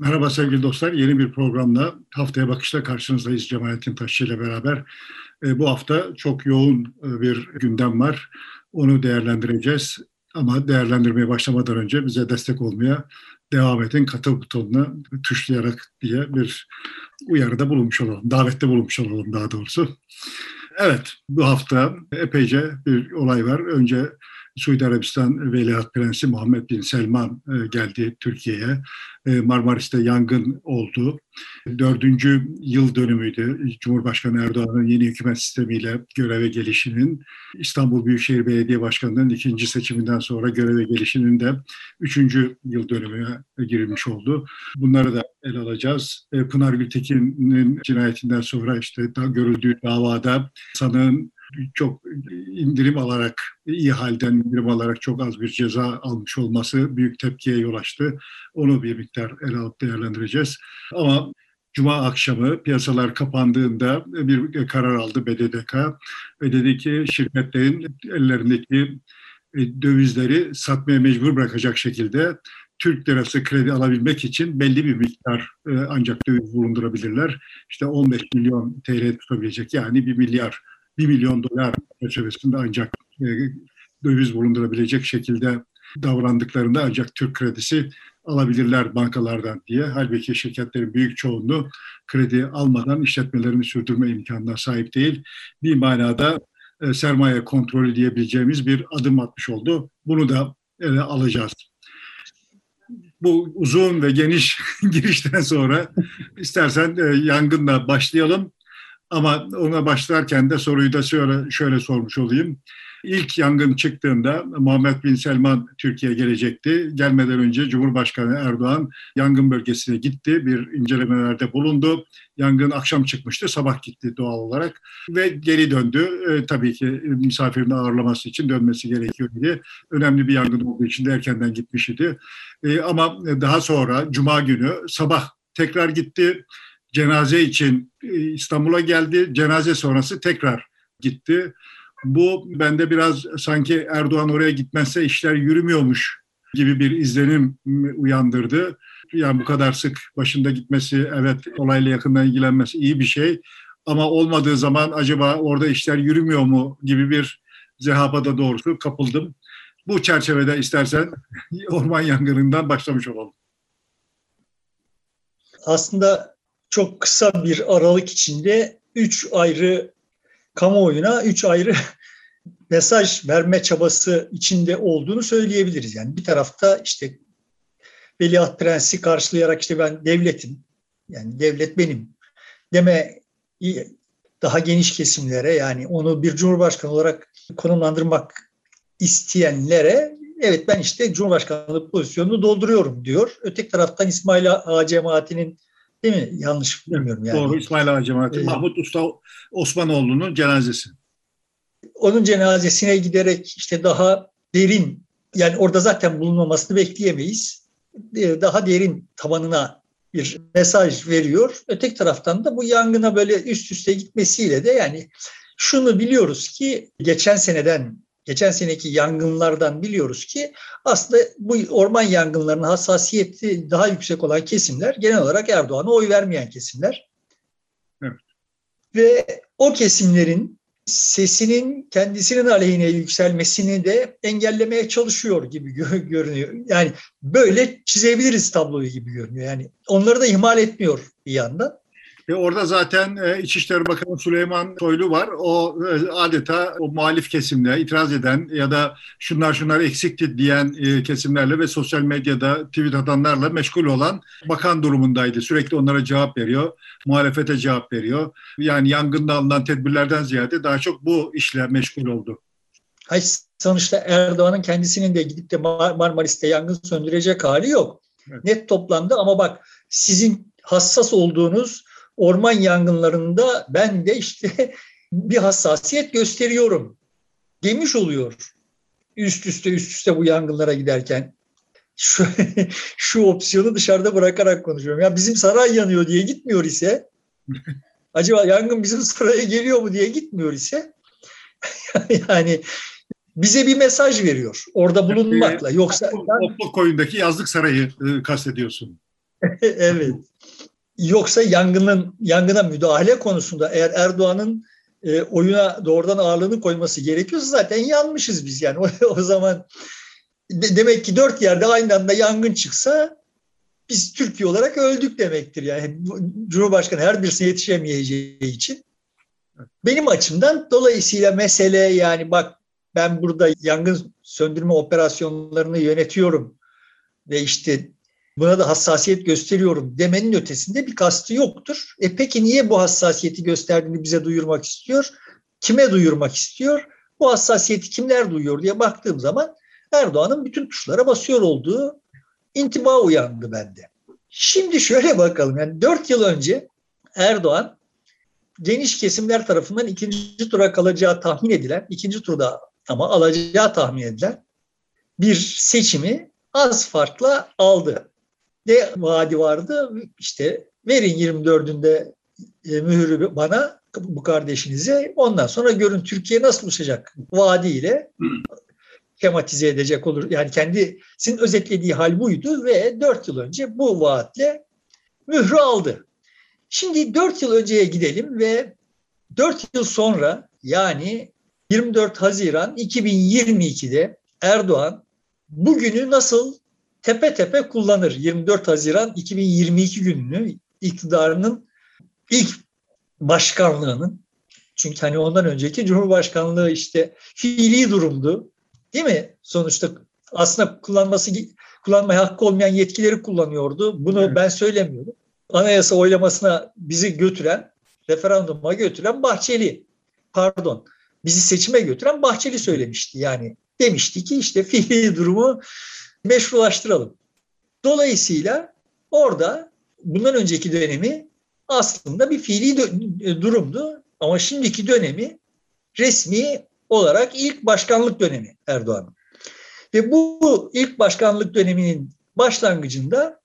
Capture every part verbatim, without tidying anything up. Merhaba sevgili dostlar. Yeni bir programla Haftaya Bakış'ta karşınızdayız Cemalettin Taşçı ile beraber. E, bu hafta çok yoğun bir gündem var. Onu değerlendireceğiz. Ama değerlendirmeye başlamadan önce bize destek olmaya devam edin. Katıl butonuna tuşlayarak diye bir uyarıda bulunmuş olalım. Davette bulunmuş olalım daha doğrusu. Evet, bu hafta epeyce bir olay var. Önce Suudi Arabistan Veliaht Prensi Muhammed bin Selman geldi Türkiye'ye. Marmaris'te yangın oldu. Dördüncü yıl dönümüydü Cumhurbaşkanı Erdoğan'ın yeni hükümet sistemiyle göreve gelişinin. İstanbul Büyükşehir Belediye Başkanı'nın ikinci seçiminden sonra göreve gelişinin de üçüncü yıl dönümüne girilmiş oldu. Bunları da ele alacağız. Pınar Gültekin'in cinayetinden sonra işte daha görüldüğü davada sanığın çok indirim alarak, iyi halden indirim alarak çok az bir ceza almış olması büyük tepkiye yol açtı. Onu bir miktar ele alıp değerlendireceğiz. Ama Cuma akşamı piyasalar kapandığında bir karar aldı B D D K ve dedi ki şirketlerin ellerindeki dövizleri satmaya mecbur bırakacak şekilde Türk lirası kredi alabilmek için belli bir miktar e, ancak döviz bulundurabilirler. İşte on beş milyon T L tutabilecek, yani bir milyar bir milyon dolar çerçevesinde ancak e, döviz bulundurabilecek şekilde davrandıklarında ancak Türk kredisi alabilirler bankalardan diye. Halbuki şirketlerin büyük çoğunluğu kredi almadan işletmelerini sürdürme imkanına sahip değil. Bir manada e, sermaye kontrolü diyebileceğimiz bir adım atmış oldu. Bunu da ele alacağız. Bu uzun ve geniş girişten sonra istersen e, yangınla başlayalım. Ama ona başlarken de soruyu da şöyle, şöyle sormuş olayım. İlk yangın çıktığında Muhammed bin Selman Türkiye'ye gelecekti. Gelmeden önce Cumhurbaşkanı Erdoğan yangın bölgesine gitti. Bir incelemelerde bulundu. Yangın akşam çıkmıştı, sabah gitti doğal olarak. Ve geri döndü. E, tabii ki misafirini ağırlaması için dönmesi gerekiyor diye. Önemli bir yangın olduğu için de erkenden gitmiş idi. E, ama daha sonra Cuma günü sabah tekrar gitti. Cenaze için İstanbul'a geldi. Cenaze sonrası tekrar gitti. Bu bende biraz sanki Erdoğan oraya gitmezse işler yürümüyormuş gibi bir izlenim uyandırdı. Yani bu kadar sık başında gitmesi, evet olayla yakından ilgilenmesi iyi bir şey. Ama olmadığı zaman acaba orada işler yürümüyor mu gibi bir zehaba da doğrusu kapıldım. Bu çerçevede istersen orman yangınından başlamış olalım. Aslında çok kısa bir aralık içinde üç ayrı kamuoyuna, üç ayrı mesaj verme çabası içinde olduğunu söyleyebiliriz. Yani bir tarafta işte Veliaht Prensi karşılayarak işte ben devletim, yani devlet benim deme daha geniş kesimlere, yani onu bir cumhurbaşkanı olarak konumlandırmak isteyenlere evet ben işte cumhurbaşkanlık pozisyonunu dolduruyorum diyor. Öteki taraftan İsmailağa cemaatinin, değil mi? Yanlış bilmiyorum yani. Doğru, İsmailağa cemaati. Ee, Mahmut Usta Osmanoğlu'nun cenazesi. Onun cenazesine giderek işte daha derin, yani orada zaten bulunmamasını bekleyemeyiz. Daha derin tabanına bir mesaj veriyor. Öteki taraftan da bu yangına böyle üst üste gitmesiyle de yani şunu biliyoruz ki geçen seneden, geçen seneki yangınlardan biliyoruz ki aslında bu orman yangınlarının hassasiyeti daha yüksek olan kesimler genel olarak Erdoğan'a oy vermeyen kesimler. Evet. Ve o kesimlerin sesinin kendisinin aleyhine yükselmesini de engellemeye çalışıyor gibi görünüyor. Yani böyle çizebiliriz tabloyu gibi görünüyor. Yani onları da ihmal etmiyor bir yandan. E orada zaten e, İçişleri Bakanı Süleyman Soylu var. O e, adeta o muhalif kesimle itiraz eden ya da şunlar şunlar eksikti diyen e, kesimlerle ve sosyal medyada tweet atanlarla meşgul olan bakan durumundaydı. Sürekli onlara cevap veriyor, muhalefete cevap veriyor. Yani yangında alınan tedbirlerden ziyade daha çok bu işle meşgul oldu. Hayır, sonuçta Erdoğan'ın kendisinin de gidip de Mar- Marmaris'te yangın söndürecek hali yok. Evet. Net toplandı ama bak sizin hassas olduğunuz orman yangınlarında ben de işte bir hassasiyet gösteriyorum demiş oluyor. Üst üste üst üste bu yangınlara giderken şu, şu opsiyonu dışarıda bırakarak konuşuyorum. Ya bizim saray yanıyor diye gitmiyor ise, acaba yangın bizim saraya geliyor mu diye gitmiyor ise yani bize bir mesaj veriyor orada bulunmakla. Yoksa Otluk koyundaki yazlık sarayı kastediyorsun. Evet. Yoksa yangının yangına müdahale konusunda eğer Erdoğan'ın e, oyuna doğrudan ağırlığını koyması gerekiyorsa zaten yanmışız biz yani. O, o zaman de, demek ki dört yerde aynı anda yangın çıksa biz Türkiye olarak öldük demektir. Yani Cumhurbaşkanı her birisine yetişemeyeceği için. Benim açımdan dolayısıyla mesele yani bak ben burada yangın söndürme operasyonlarını yönetiyorum ve işte buna da hassasiyet gösteriyorum demenin ötesinde bir kastı yoktur. E peki niye bu hassasiyeti gösterdiğini bize duyurmak istiyor? Kime duyurmak istiyor? Bu hassasiyeti kimler duyuyor diye baktığım zaman Erdoğan'ın bütün tuşlara basıyor olduğu intiba uyandı bende. Şimdi şöyle bakalım. Yani dört yıl önce Erdoğan geniş kesimler tarafından ikinci tura kalacağı tahmin edilen, ikinci turda ama alacağı tahmin edilen bir seçimi az farkla aldı. De vaadi vardı işte verin yirmi dördünde mührü bana bu kardeşinize ondan sonra görün Türkiye nasıl uçacak vaadiyle tematize edecek olur. Yani kendisinin özetlediği hal buydu ve dört yıl önce bu vaatle mührü aldı. Şimdi dört yıl önceye gidelim ve dört yıl sonra yani yirmi dört Haziran iki bin yirmi ikide Erdoğan bugünü nasıl tepe tepe kullanır? yirmi dört Haziran iki bin yirmi iki gününü iktidarının ilk başkanlığının, çünkü hani ondan önceki Cumhurbaşkanlığı işte fiili durumdu değil mi? Sonuçta aslında kullanması kullanmaya hakkı olmayan yetkileri kullanıyordu. Bunu evet. Ben söylemiyorum. Anayasa oylamasına bizi götüren, referanduma götüren Bahçeli, pardon bizi seçime götüren Bahçeli söylemişti. Yani demişti ki işte fiili durumu meşrulaştıralım. Dolayısıyla orada bundan önceki dönemi aslında bir fiili dö- durumdu ama şimdiki dönemi resmi olarak ilk başkanlık dönemi Erdoğan'ın. Ve bu ilk başkanlık döneminin başlangıcında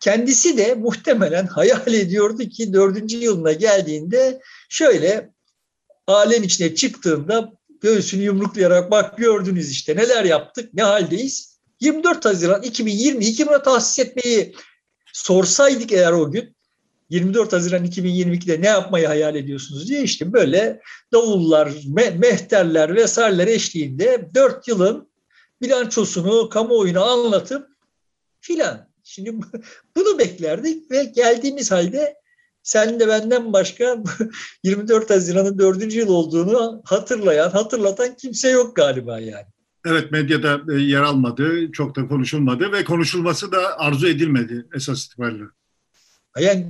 kendisi de muhtemelen hayal ediyordu ki dördüncü yılına geldiğinde şöyle alem içine çıktığında göğsünü yumruklayarak bak gördünüz işte neler yaptık, ne haldeyiz. yirmi dört Haziran iki bin yirmi iki buna tahsis etmeyi sorsaydık eğer o gün yirmi dört Haziran iki bin yirmi ikide ne yapmayı hayal ediyorsunuz diye işte böyle davullar, me- mehterler vesaireler eşliğinde dört yılın bilançosunu kamuoyuna anlatıp filan. Şimdi bunu beklerdik ve geldiğimiz halde sen de benden başka yirmi dört Haziran'ın dördüncü yıl olduğunu hatırlayan, hatırlatan kimse yok galiba yani. Evet, medyada yer almadı, çok da konuşulmadı ve konuşulması da arzu edilmedi esas itibariyle. Yani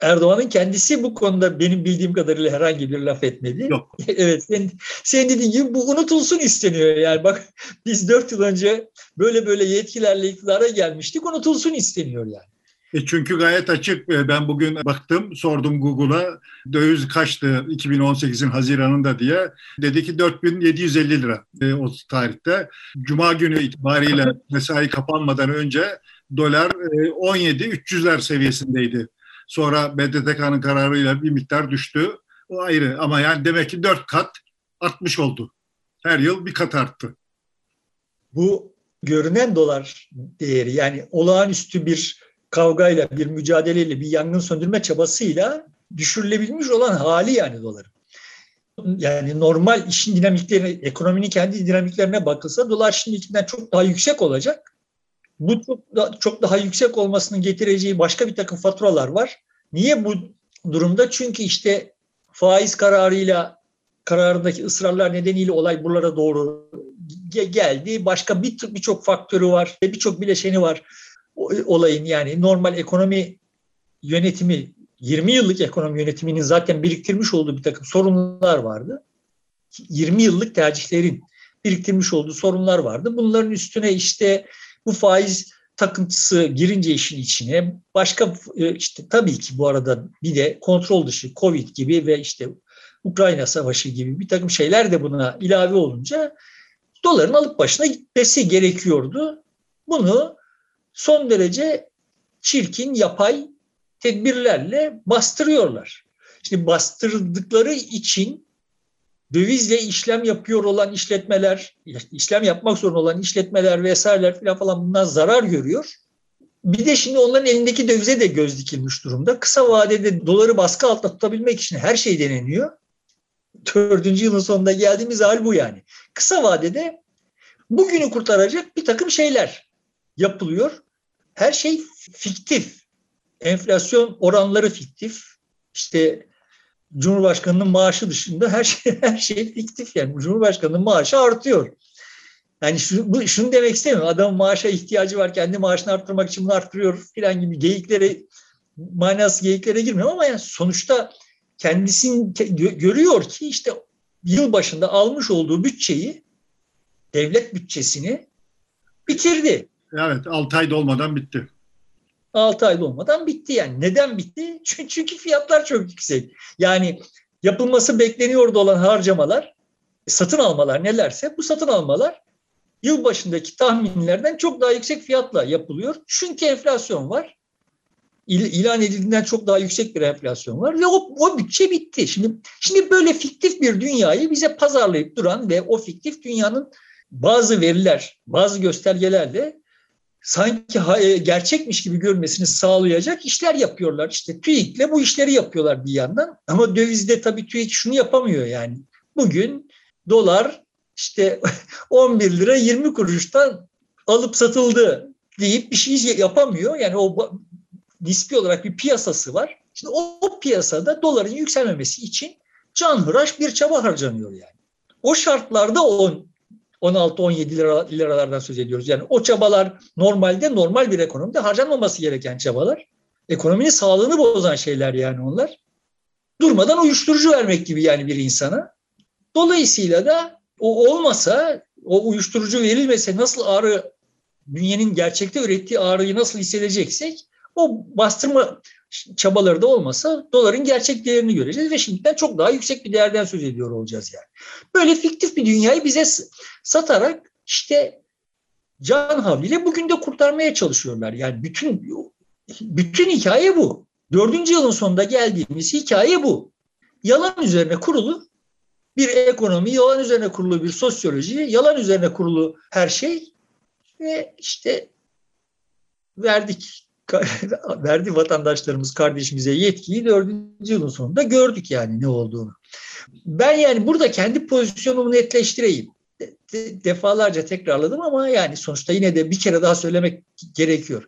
Erdoğan'ın kendisi bu konuda benim bildiğim kadarıyla herhangi bir laf etmedi. Yok. Evet, sen, sen dediğin gibi bu unutulsun isteniyor. Yani bak biz dört yıl önce böyle böyle yetkilerle iktidara gelmiştik, unutulsun isteniyor yani. E çünkü gayet açık. Ben bugün baktım, sordum Google'a döviz kaçtı iki bin on sekizin Haziran'ında diye. Dedi ki dört bin yedi yüz elli lira e, o tarihte. Cuma günü itibariyle mesai kapanmadan önce dolar e, on yedi bin üç yüzler seviyesindeydi. Sonra B D D K'nın kararıyla bir miktar düştü. O ayrı ama yani demek ki dört kat artmış oldu. Her yıl bir kat arttı. Bu görünen dolar değeri yani olağanüstü bir kavgayla, bir mücadeleyle, bir yangın söndürme çabasıyla düşürülebilmiş olan hali yani doların. Yani normal işin dinamiklerine, ekonominin kendi dinamiklerine bakılsa dolar şimdikinden çok daha yüksek olacak. Bu çok, da, çok daha yüksek olmasının getireceği başka bir takım faturalar var. Niye bu durumda? Çünkü işte faiz kararıyla, kararındaki ısrarlar nedeniyle olay buralara doğru geldi. Başka bir birçok faktörü var ve birçok bileşeni var. Olayın yani normal ekonomi yönetimi, yirmi yıllık ekonomi yönetiminin zaten biriktirmiş olduğu bir takım sorunlar vardı. yirmi yıllık tercihlerin biriktirmiş olduğu sorunlar vardı. Bunların üstüne işte bu faiz takıntısı girince işin içine başka işte tabii ki bu arada bir de kontrol dışı COVID gibi ve işte Ukrayna savaşı gibi bir takım şeyler de buna ilave olunca doların alıp başına gitmesi gerekiyordu. Bunu son derece çirkin, yapay tedbirlerle bastırıyorlar. Şimdi bastırdıkları için dövizle işlem yapıyor olan işletmeler, işlem yapmak zorunda olan işletmeler vesaireler falan bundan zarar görüyor. Bir de şimdi onların elindeki dövize de göz dikilmiş durumda. Kısa vadede doları baskı altında tutabilmek için her şey deneniyor. Dördüncü yılın sonunda geldiğimiz hal bu yani. Kısa vadede bugünü kurtaracak bir takım şeyler yapılıyor. Her şey fiktif. Enflasyon oranları fiktif. İşte Cumhurbaşkanı'nın maaşı dışında her şey her şey fiktif yani. Cumhurbaşkanı'nın maaşı artıyor. Yani şunu, şunu demek istemiyorum. Adamın maaşa ihtiyacı var. Kendi maaşını arttırmak için bunu arttırıyor filan gibi geyiklere, manasız geyiklere girmiyorum ama yani sonuçta kendisini görüyor ki işte yıl başında almış olduğu bütçeyi, devlet bütçesini bitirdi. Evet, altı ay dolmadan bitti. altı ay dolmadan bitti yani. Neden bitti? Çünkü fiyatlar çok yüksek. Yani yapılması bekleniyordu olan harcamalar, satın almalar nelerse bu satın almalar yılbaşındaki tahminlerden çok daha yüksek fiyatla yapılıyor. Çünkü enflasyon var. İlan edildiğinden çok daha yüksek bir enflasyon var ve o, o bütçe bitti. Şimdi şimdi böyle fiktif bir dünyayı bize pazarlayıp duran ve o fiktif dünyanın bazı veriler, bazı göstergelerle sanki gerçekmiş gibi görmesini sağlayacak işler yapıyorlar. İşte TÜİK'le bu işleri yapıyorlar bir yandan. Ama dövizde tabii TÜİK şunu yapamıyor yani. Bugün dolar işte on bir lira yirmi kuruştan alıp satıldı deyip bir şey yapamıyor. Yani o nispi olarak bir piyasası var. Şimdi o piyasada doların yükselmemesi için canhıraş bir çaba harcanıyor yani. O şartlarda on on altı on yedi liralardan söz ediyoruz. Yani o çabalar normalde normal bir ekonomide harcanmaması gereken çabalar. Ekonominin sağlığını bozan şeyler yani onlar. Durmadan uyuşturucu vermek gibi yani bir insana. Dolayısıyla da o olmasa, o uyuşturucu verilmese nasıl ağrı, bünyenin gerçekte ürettiği ağrıyı nasıl hissedeceksek o bastırma çabaları da olmasa doların gerçek değerini göreceğiz ve şimdiden çok daha yüksek bir değerden söz ediyor olacağız yani. Böyle fiktif bir dünyayı bize satarak işte can havliyle bugün de kurtarmaya çalışıyorlar. Yani bütün bütün hikaye bu. Dördüncü yılın sonunda geldiğimiz hikaye bu. Yalan üzerine kurulu bir ekonomi, yalan üzerine kurulu bir sosyoloji, yalan üzerine kurulu her şey ve işte verdik. verdi vatandaşlarımız, kardeşimize yetkiyi dördüncü yılın sonunda gördük yani ne olduğunu. Ben yani burada kendi pozisyonumu netleştireyim. De, de, defalarca tekrarladım ama yani sonuçta yine de bir kere daha söylemek gerekiyor.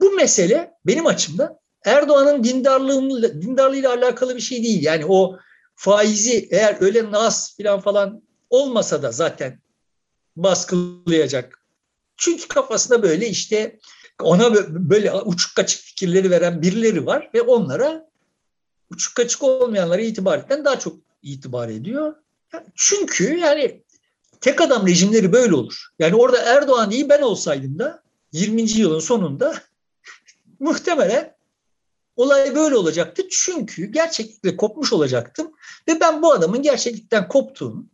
Bu mesele benim açımdan Erdoğan'ın dindarlığıyla, dindarlığıyla alakalı bir şey değil. Yani o faizi eğer öyle nas falan falan olmasa da zaten baskılayacak. Çünkü kafasında böyle işte ona böyle uçuk kaçık fikirleri veren birileri var ve onlara uçuk kaçık olmayanlara itibariden daha çok itibar ediyor. Çünkü yani tek adam rejimleri böyle olur. Yani orada Erdoğan iyi ben olsaydım da yirminci yılın sonunda muhtemelen olay böyle olacaktı. Çünkü gerçeklikle kopmuş olacaktım ve ben bu adamın gerçeklikten koptuğunu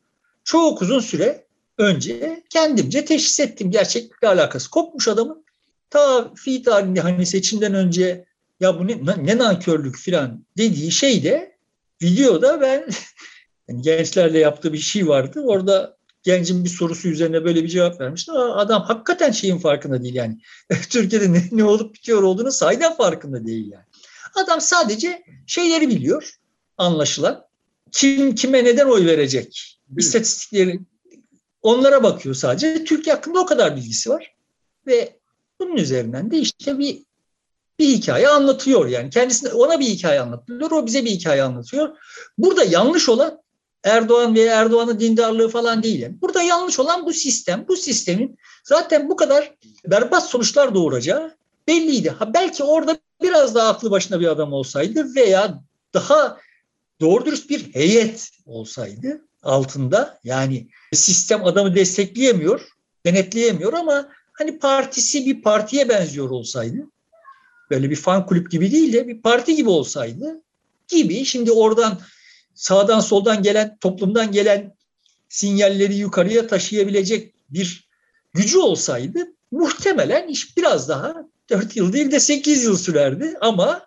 çok uzun süre önce kendimce teşhis ettim. Gerçeklikle alakası kopmuş adamın. Ta fi tarihinde hani seçimden önce ya bu ne, ne nankörlük filan dediği şey de videoda ben yani gençlerle yaptığı bir şey vardı. Orada gencin bir sorusu üzerine böyle bir cevap vermişti. Aa, adam hakikaten şeyin farkında değil yani. Türkiye'de ne, ne olup bitiyor olduğunu sahiden farkında değil yani. Adam sadece şeyleri biliyor anlaşılan. Kim kime neden oy verecek? İstatistikleri onlara bakıyor sadece. Türkiye hakkında o kadar bilgisi var ve bunun üzerinden de işte bir bir hikaye anlatıyor yani. Kendisine ona bir hikaye anlatılıyor, o bize bir hikaye anlatıyor. Burada yanlış olan Erdoğan veya Erdoğan'ın dindarlığı falan değil. Yani. Burada yanlış olan bu sistem. Bu sistemin zaten bu kadar berbat sonuçlar doğuracağı belliydi. Ha belki orada biraz daha aklı başında bir adam olsaydı veya daha doğru dürüst bir heyet olsaydı altında yani sistem adamı destekleyemiyor, denetleyemiyor ama hani partisi bir partiye benziyor olsaydı, böyle bir fan kulüp gibi değil de bir parti gibi olsaydı gibi şimdi oradan sağdan soldan gelen, toplumdan gelen sinyalleri yukarıya taşıyabilecek bir gücü olsaydı muhtemelen iş biraz daha dört yıl değil de sekiz yıl sürerdi ama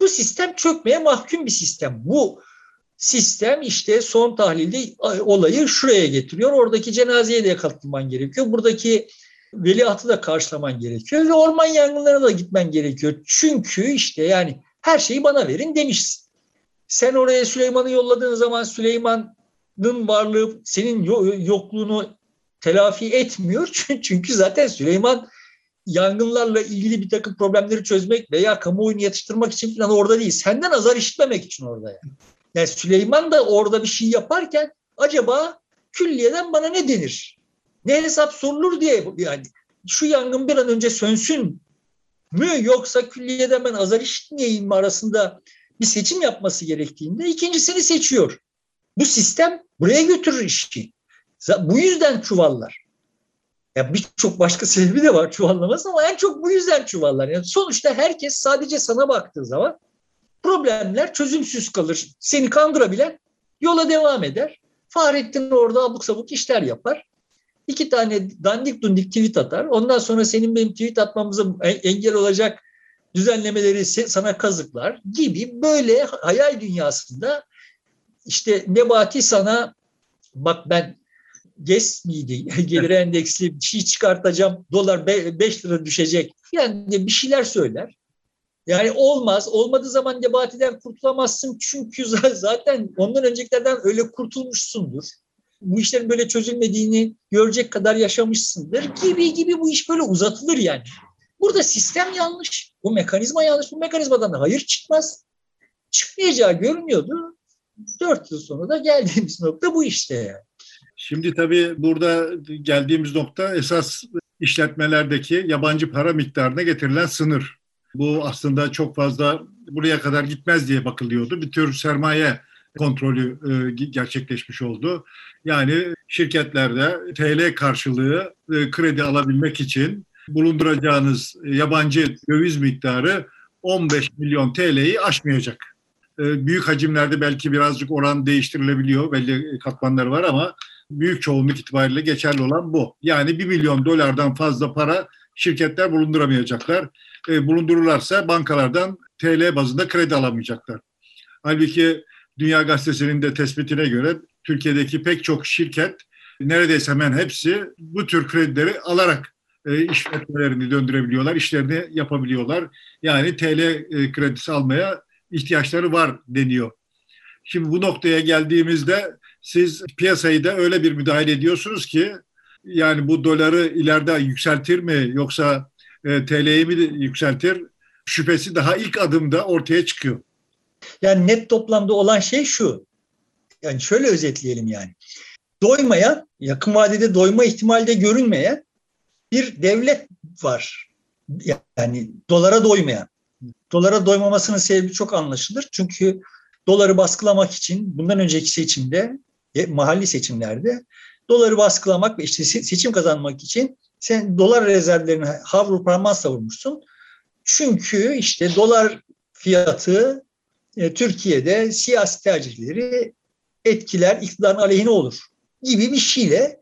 bu sistem çökmeye mahkum bir sistem. Bu sistem işte son tahlilde olayı şuraya getiriyor. Oradaki cenazeye de katılman gerekiyor. Buradaki veliahtı da karşılaman gerekiyor ve orman yangınlarına da gitmen gerekiyor. Çünkü işte yani her şeyi bana verin demişsin. Sen oraya Süleyman'ı yolladığın zaman Süleyman'ın varlığı senin yokluğunu telafi etmiyor. Çünkü zaten Süleyman yangınlarla ilgili bir takım problemleri çözmek veya kamuoyunu yatıştırmak için falan orada değil. Senden azar işitmemek için orada yani. Yani Süleyman da orada bir şey yaparken acaba külliyeden bana ne denir? Ne hesap sorulur diye yani şu yangın bir an önce sönsün mü yoksa külliyeden ben azar işitmeyeyim mi arasında bir seçim yapması gerektiğinde ikincisini seçiyor. Bu sistem buraya götürür işi. Bu yüzden çuvallar. Ya birçok başka sebebi de var çuvallaması ama en çok bu yüzden çuvallar. Yani sonuçta herkes sadece sana baktığı zaman problemler çözümsüz kalır. Seni kandırabilen yola devam eder. Fahrettin orada abuk sabuk işler yapar. İki tane dandik dundik tweet atar. Ondan sonra senin benim tweet atmamıza engel olacak düzenlemeleri sana kazıklar gibi böyle hayal dünyasında işte Nebati sana bak ben G E S miydi? Gelir endeksli bir şey çıkartacağım. Dolar beş lira düşecek. Yani bir şeyler söyler. Yani olmaz. Olmadığı zaman Nebati'den kurtulamazsın. Çünkü zaten ondan öncekilerden öyle kurtulmuşsundur. Bu işlerin böyle çözülmediğini görecek kadar yaşamışsındır gibi gibi bu iş böyle uzatılır yani. Burada sistem yanlış. Bu mekanizma yanlış. Bu mekanizmadan da hayır çıkmaz. Çıkmayacağı görünüyordu. Dört yıl sonra da geldiğimiz nokta bu işte yani. Şimdi tabii burada geldiğimiz nokta esas işletmelerdeki yabancı para miktarına getirilen sınır. Bu aslında çok fazla buraya kadar gitmez diye bakılıyordu. Bir tür sermaye kontrolü gerçekleşmiş oldu. Yani şirketlerde T L karşılığı kredi alabilmek için bulunduracağınız yabancı döviz miktarı on beş milyon T L'yi aşmayacak. Büyük hacimlerde belki birazcık oran değiştirilebiliyor. Belli katmanları var ama büyük çoğunluk itibariyle geçerli olan bu. Yani bir milyon dolardan fazla para şirketler bulunduramayacaklar. Bulundururlarsa bankalardan T L bazında kredi alamayacaklar. Halbuki Dünya Gazetesi'nin de tespitine göre Türkiye'deki pek çok şirket, neredeyse hemen hepsi bu tür kredileri alarak işletmelerini döndürebiliyorlar, işlerini yapabiliyorlar. Yani T L kredisi almaya ihtiyaçları var deniyor. Şimdi bu noktaya geldiğimizde siz piyasayı da öyle bir müdahale ediyorsunuz ki yani bu doları ileride yükseltir mi yoksa e, T L'yi mi yükseltir? Şüphesi daha ilk adımda ortaya çıkıyor. Yani net toplamda olan şey şu. Yani şöyle özetleyelim yani. Doymayan, yakın vadede doyma ihtimali de görünmeyen bir devlet var. Yani dolara doymayan. Dolara doymamasının sebebi çok anlaşılır. Çünkü doları baskılamak için bundan önceki seçimde, mahalli seçimlerde doları baskılamak ve işte seçim kazanmak için sen dolar rezervlerini havlu parmağı savurmuşsun. Çünkü işte dolar fiyatı e, Türkiye'de siyasi tercihleri etkiler, iktidarın aleyhine olur gibi bir şeyle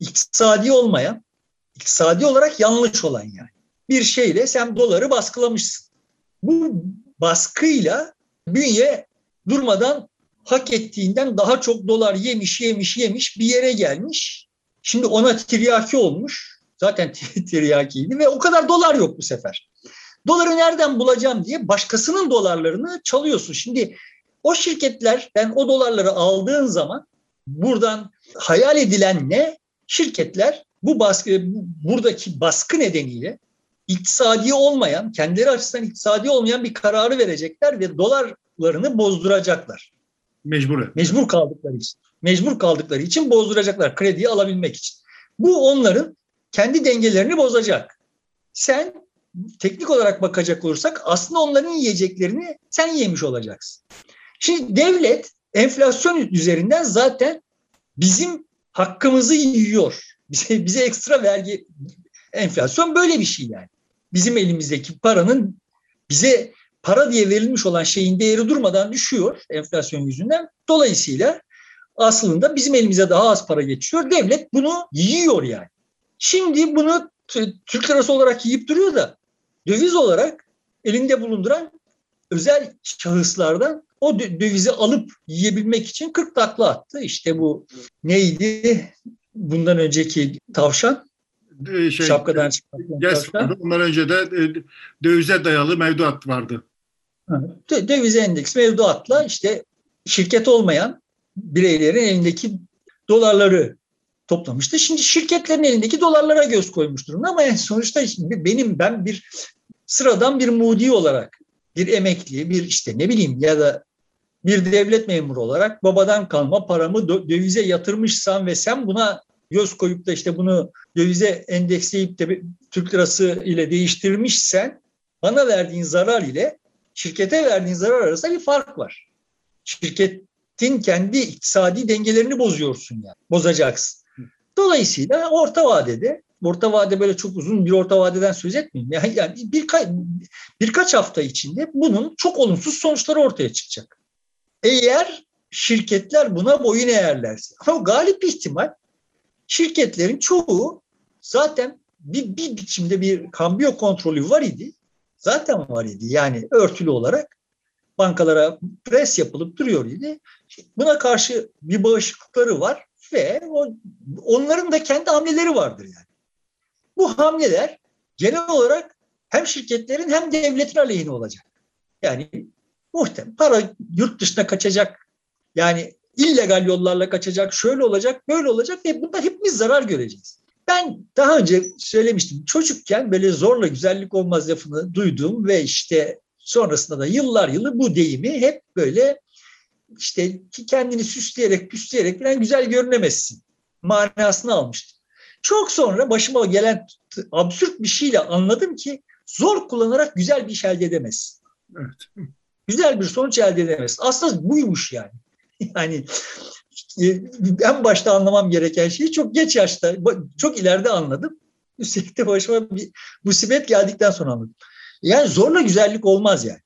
iktisadi olmayan, iktisadi olarak yanlış olan yani bir şeyle sen doları baskılamışsın. Bu baskıyla bünye durmadan hak ettiğinden daha çok dolar yemiş yemiş yemiş bir yere gelmiş. Şimdi ona tiryaki olmuş. Zaten tiryakiydi ve o kadar dolar yok bu sefer. Doları nereden bulacağım diye başkasının dolarlarını çalıyorsun. Şimdi o şirketlerden o dolarları aldığın zaman buradan hayal edilen ne? Şirketler bu baskı, buradaki baskı nedeniyle iktisadi olmayan, kendileri açısından iktisadi olmayan bir kararı verecekler ve dolarlarını bozduracaklar. Mecbur. Mecbur kaldıkları için. Mecbur kaldıkları için bozduracaklar krediyi alabilmek için. Bu onların kendi dengelerini bozacak. Sen teknik olarak bakacak olursak aslında onların yiyeceklerini sen yemiş olacaksın. Şimdi devlet enflasyon üzerinden zaten bizim hakkımızı yiyor. Bize, bize ekstra vergi. Enflasyon böyle bir şey yani. Bizim elimizdeki paranın bize para diye verilmiş olan şeyin değeri durmadan düşüyor enflasyon yüzünden. Dolayısıyla aslında bizim elimize daha az para geçiyor. Devlet bunu yiyor yani. Şimdi bunu Türk lirası olarak yiyip duruyor da döviz olarak elinde bulunduran özel şahıslardan o dövizi alıp yiyebilmek için kırk takla attı. İşte bu neydi? Bundan önceki tavşan. şey, şapkadan çıkan kontrakta. Ondan önce de dövize dayalı mevduat vardı. Evet. Döviz endeks mevduatla işte şirket olmayan bireylerin elindeki dolarları toplamıştı. Şimdi şirketlerin elindeki dolarlara göz koymuş durumda ama yani sonuçta şimdi benim ben bir sıradan bir mudi olarak, bir emekli, bir işte ne bileyim ya da bir devlet memuru olarak babadan kalma paramı dövize yatırmışsan ve sen buna göz koyup da işte bunu dövize endeksleyip de Türk lirası ile değiştirmişsen bana verdiğin zarar ile şirkete verdiğin zarar arasında bir fark var. Şirketin kendi iktisadi dengelerini bozuyorsun yani, bozacaksın. Dolayısıyla orta vadede, orta vade böyle çok uzun bir orta vadeden söz etmeyeyim. Yani, yani birka, birkaç hafta içinde bunun çok olumsuz sonuçları ortaya çıkacak. Eğer şirketler buna boyun eğerlerse. Ama galip ihtimal şirketlerin çoğu zaten bir, bir biçimde bir kambiyo kontrolü var idi. Zaten var idi yani örtülü olarak bankalara pres yapılıp duruyor idi. Buna karşı bir bağışıklıkları var ve onların da kendi hamleleri vardır yani. Bu hamleler genel olarak hem şirketlerin hem devletin aleyhine olacak. Yani muhtemelen para yurt dışına kaçacak, yani illegal yollarla kaçacak, şöyle olacak, böyle olacak ve bundan hepimiz zarar göreceğiz. Ben daha önce söylemiştim, çocukken böyle zorla güzellik olmaz lafını duydum ve işte sonrasında da yıllar yılı bu deyimi hep böyle işte kendini süsleyerek püsleyerek falan güzel görünemezsin manasını almıştım. Çok sonra başıma gelen absürt bir şeyle anladım ki zor kullanarak güzel bir iş elde edemezsin. Evet. Güzel bir sonuç elde edemezsin. Aslında buymuş yani. Yani en başta anlamam gereken şeyi çok geç yaşta, çok ileride anladım. Üstelik de başıma bir musibet geldikten sonra anladım. Yani zorla güzellik olmaz yani.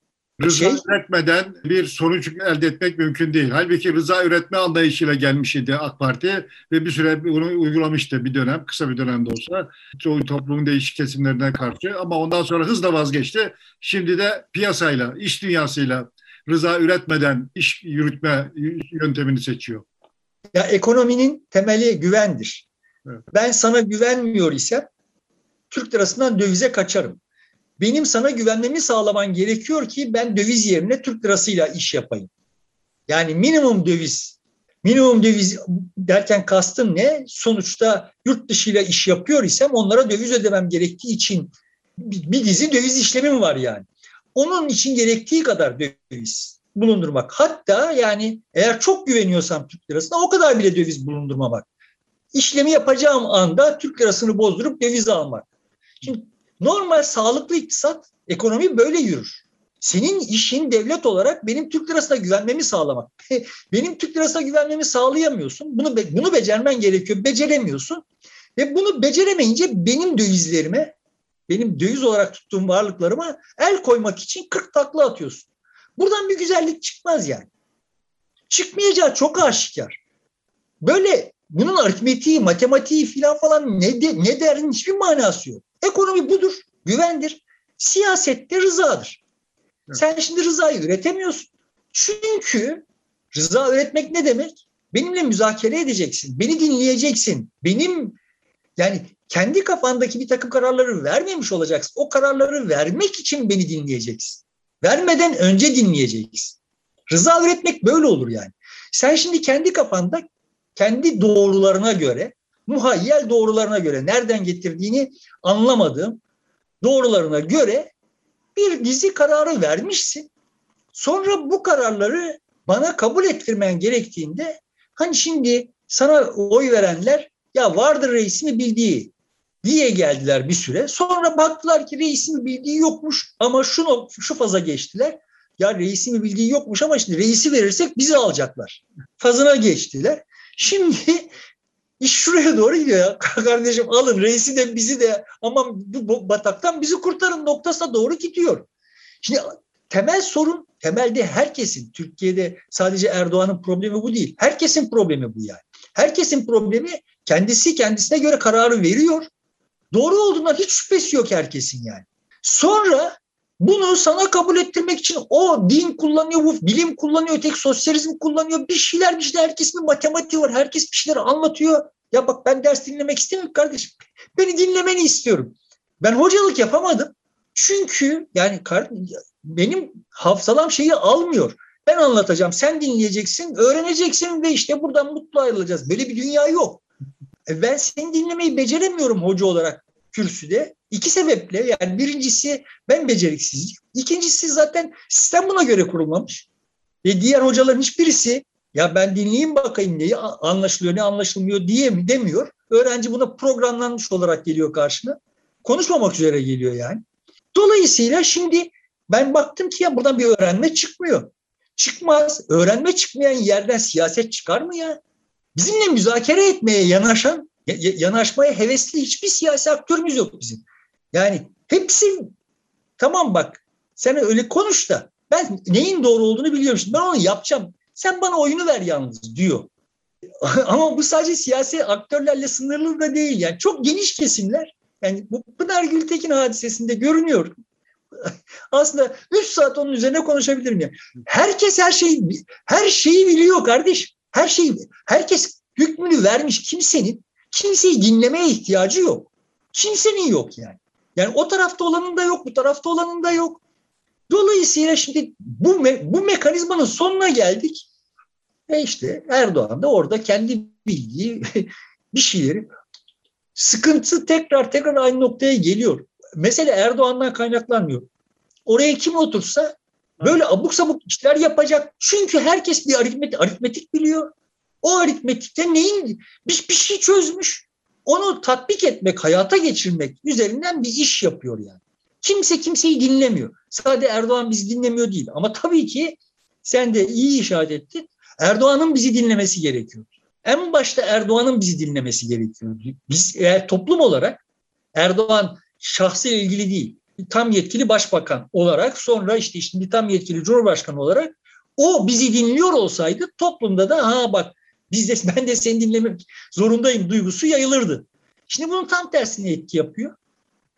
Rıza şey, üretmeden bir sonuç elde etmek mümkün değil. Halbuki rıza üretme anlayışıyla gelmiş idi AK Parti ve bir süre bunu uygulamıştı bir dönem, kısa bir dönemde olsa. Çoğu toplumun değişik kesimlerinden karşı ama ondan sonra hızla vazgeçti. Şimdi de piyasayla, iş dünyasıyla rıza üretmeden iş yürütme yöntemini seçiyor. Ya ekonominin temeli güvendir. Evet. Ben sana güvenmiyor isem Türk lirasından dövize kaçarım. Benim sana güvenmemi sağlaman gerekiyor ki ben döviz yerine Türk lirasıyla iş yapayım. Yani minimum döviz. Minimum döviz derken kastım ne? Sonuçta yurt dışıyla iş yapıyor isem onlara döviz ödemem gerektiği için bir dizi döviz işlemim var yani. Onun için gerektiği kadar döviz bulundurmak. Hatta yani eğer çok güveniyorsam Türk lirasına o kadar bile döviz bulundurmamak. İşlemi yapacağım anda Türk lirasını bozdurup döviz almak. Şimdi normal sağlıklı iktisat, ekonomi böyle yürür. Senin işin devlet olarak benim Türk lirasına güvenmemi sağlamak. Benim Türk lirasına güvenmemi sağlayamıyorsun. Bunu bunu becermen gerekiyor. Beceremiyorsun. Ve bunu beceremeyince benim dövizlerime, benim döviz olarak tuttuğum varlıklarıma el koymak için kırk takla atıyorsun. Buradan bir güzellik çıkmaz yani. Çıkmayacağı çok aşikar. Böyle bunun aritmetiği, matematiği falan falan ne, de, ne derin hiçbir manası yok. Ekonomi budur, güvendir. Siyasette rızadır. Evet. Sen şimdi rızayı üretemiyorsun. Çünkü rıza üretmek ne demek? Benimle müzakere edeceksin, beni dinleyeceksin. Benim yani kendi kafandaki bir takım kararları vermemiş olacaksın. O kararları vermek için beni dinleyeceksin. Vermeden önce dinleyeceksin. Rıza üretmek böyle olur yani. Sen şimdi kendi kafanda kendi doğrularına göre, muhayyel doğrularına göre, nereden getirdiğini anlamadığım doğrularına göre bir dizi kararı vermişsin. Sonra bu kararları bana kabul ettirmen gerektiğinde hani şimdi sana oy verenler ya vardır reisimi bildiği diye geldiler bir süre. Sonra baktılar ki reisimi bildiği yokmuş ama şunu, şu faza geçtiler. Ya reisimi bildiği yokmuş ama şimdi reisi verirsek bizi alacaklar. Fazına geçtiler. Şimdi İş şuraya doğru gidiyor ya. Kardeşim alın reisi de bizi de aman bu bataktan bizi kurtarın noktasına doğru gidiyor. Şimdi temel sorun, temelde herkesin, Türkiye'de sadece Erdoğan'ın problemi bu değil. Herkesin problemi bu yani. Herkesin problemi kendisi kendisine göre kararı veriyor. Doğru olduğundan hiç şüphesi yok herkesin yani. Sonra bunu sana kabul ettirmek için o din kullanıyor, bu bilim kullanıyor, tek sosyalizm kullanıyor. Bir şeyler bir şeyler herkesin matematiği var. Herkes bir şeyler anlatıyor. Ya bak ben ders dinlemek istemiyorum kardeşim. Beni dinlemeni istiyorum. Ben hocalık yapamadım. Çünkü yani benim hafsalam şeyi almıyor. Ben anlatacağım, sen dinleyeceksin, öğreneceksin ve işte buradan mutlu ayrılacağız. Böyle bir dünya yok. Ben seni dinlemeyi beceremiyorum hoca olarak kürsüde. İki sebeple, yani birincisi ben beceriksizlik. İkincisi zaten sistem buna göre kurulmamış. Ve diğer hocaların hiçbirisi ya ben dinleyeyim bakayım neyi anlaşılıyor ne anlaşılmıyor diye mi demiyor. Öğrenci buna programlanmış olarak geliyor karşına. Konuşmamak üzere geliyor yani. Dolayısıyla şimdi ben baktım ki ya buradan bir öğrenme çıkmıyor. Çıkmaz. Öğrenme çıkmayan yerden siyaset çıkar mı ya? Bizimle müzakere etmeye yanaşan, yanaşmaya hevesli hiçbir siyasi aktörümüz yok bizim. Yani hepsi tamam bak sen öyle konuş da ben neyin doğru olduğunu biliyorum. Şimdi ben onu yapacağım. Sen bana oyunu ver yalnız diyor. Ama bu sadece siyasi aktörlerle sınırlı da değil. Yani çok geniş kesimler. Yani bu Pınar Gültekin hadisesinde görünüyor. Aslında üç saat onun üzerine konuşabilirim ya. Herkes her şeyi her şeyi biliyor kardeş. Her şeyi herkes hükmünü vermiş kimsenin kimseyi dinlemeye ihtiyacı yok. Kimsenin yok yani. Yani o tarafta olanın da yok, bu tarafta olanın da yok. Dolayısıyla şimdi bu me- bu mekanizmanın sonuna geldik. Ve işte Erdoğan da orada kendi bildiği bir şeyleri sıkıntı tekrar tekrar aynı noktaya geliyor. Mesele Erdoğan'dan kaynaklanmıyor. Oraya kim otursa böyle abuk sabuk işler yapacak. Çünkü herkes bir aritmetik, aritmetik biliyor. O aritmetikte neyin bir, bir şey çözmüş. Onu tatbik etmek, hayata geçirmek üzerinden bir iş yapıyor yani. Kimse kimseyi dinlemiyor. Sadece Erdoğan bizi dinlemiyor değil. Ama tabii ki sen de iyi işaret ettin. Erdoğan'ın bizi dinlemesi gerekiyor. En başta Erdoğan'ın bizi dinlemesi gerekiyor. Biz eğer toplum olarak Erdoğan şahsıyla ilgili değil, tam yetkili başbakan olarak sonra işte şimdi tam yetkili cumhurbaşkanı olarak o bizi dinliyor olsaydı toplumda da ha bak biz de, ben de seni dinlemek zorundayım duygusu yayılırdı. Şimdi bunun tam tersine etki yapıyor.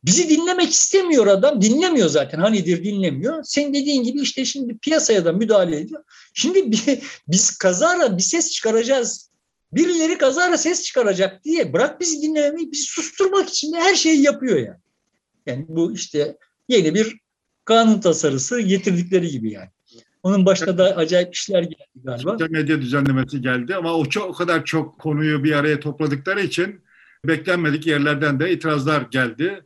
Bizi dinlemek istemiyor adam, dinlemiyor zaten hanidir dinlemiyor. Senin dediğin gibi işte şimdi piyasaya da müdahale ediyor. Şimdi bir, biz kazara bir ses çıkaracağız. Birileri kazara ses çıkaracak diye bırak bizi dinlemeyi, bizi susturmak için de her şeyi yapıyor yani. Yani bu işte yeni bir kanun tasarısı getirdikleri gibi yani. Onun başına da acayip işler geldi galiba. Sosyal medya düzenlemesi geldi ama o, çok, o kadar çok konuyu bir araya topladıkları için beklenmedik yerlerden de itirazlar geldi.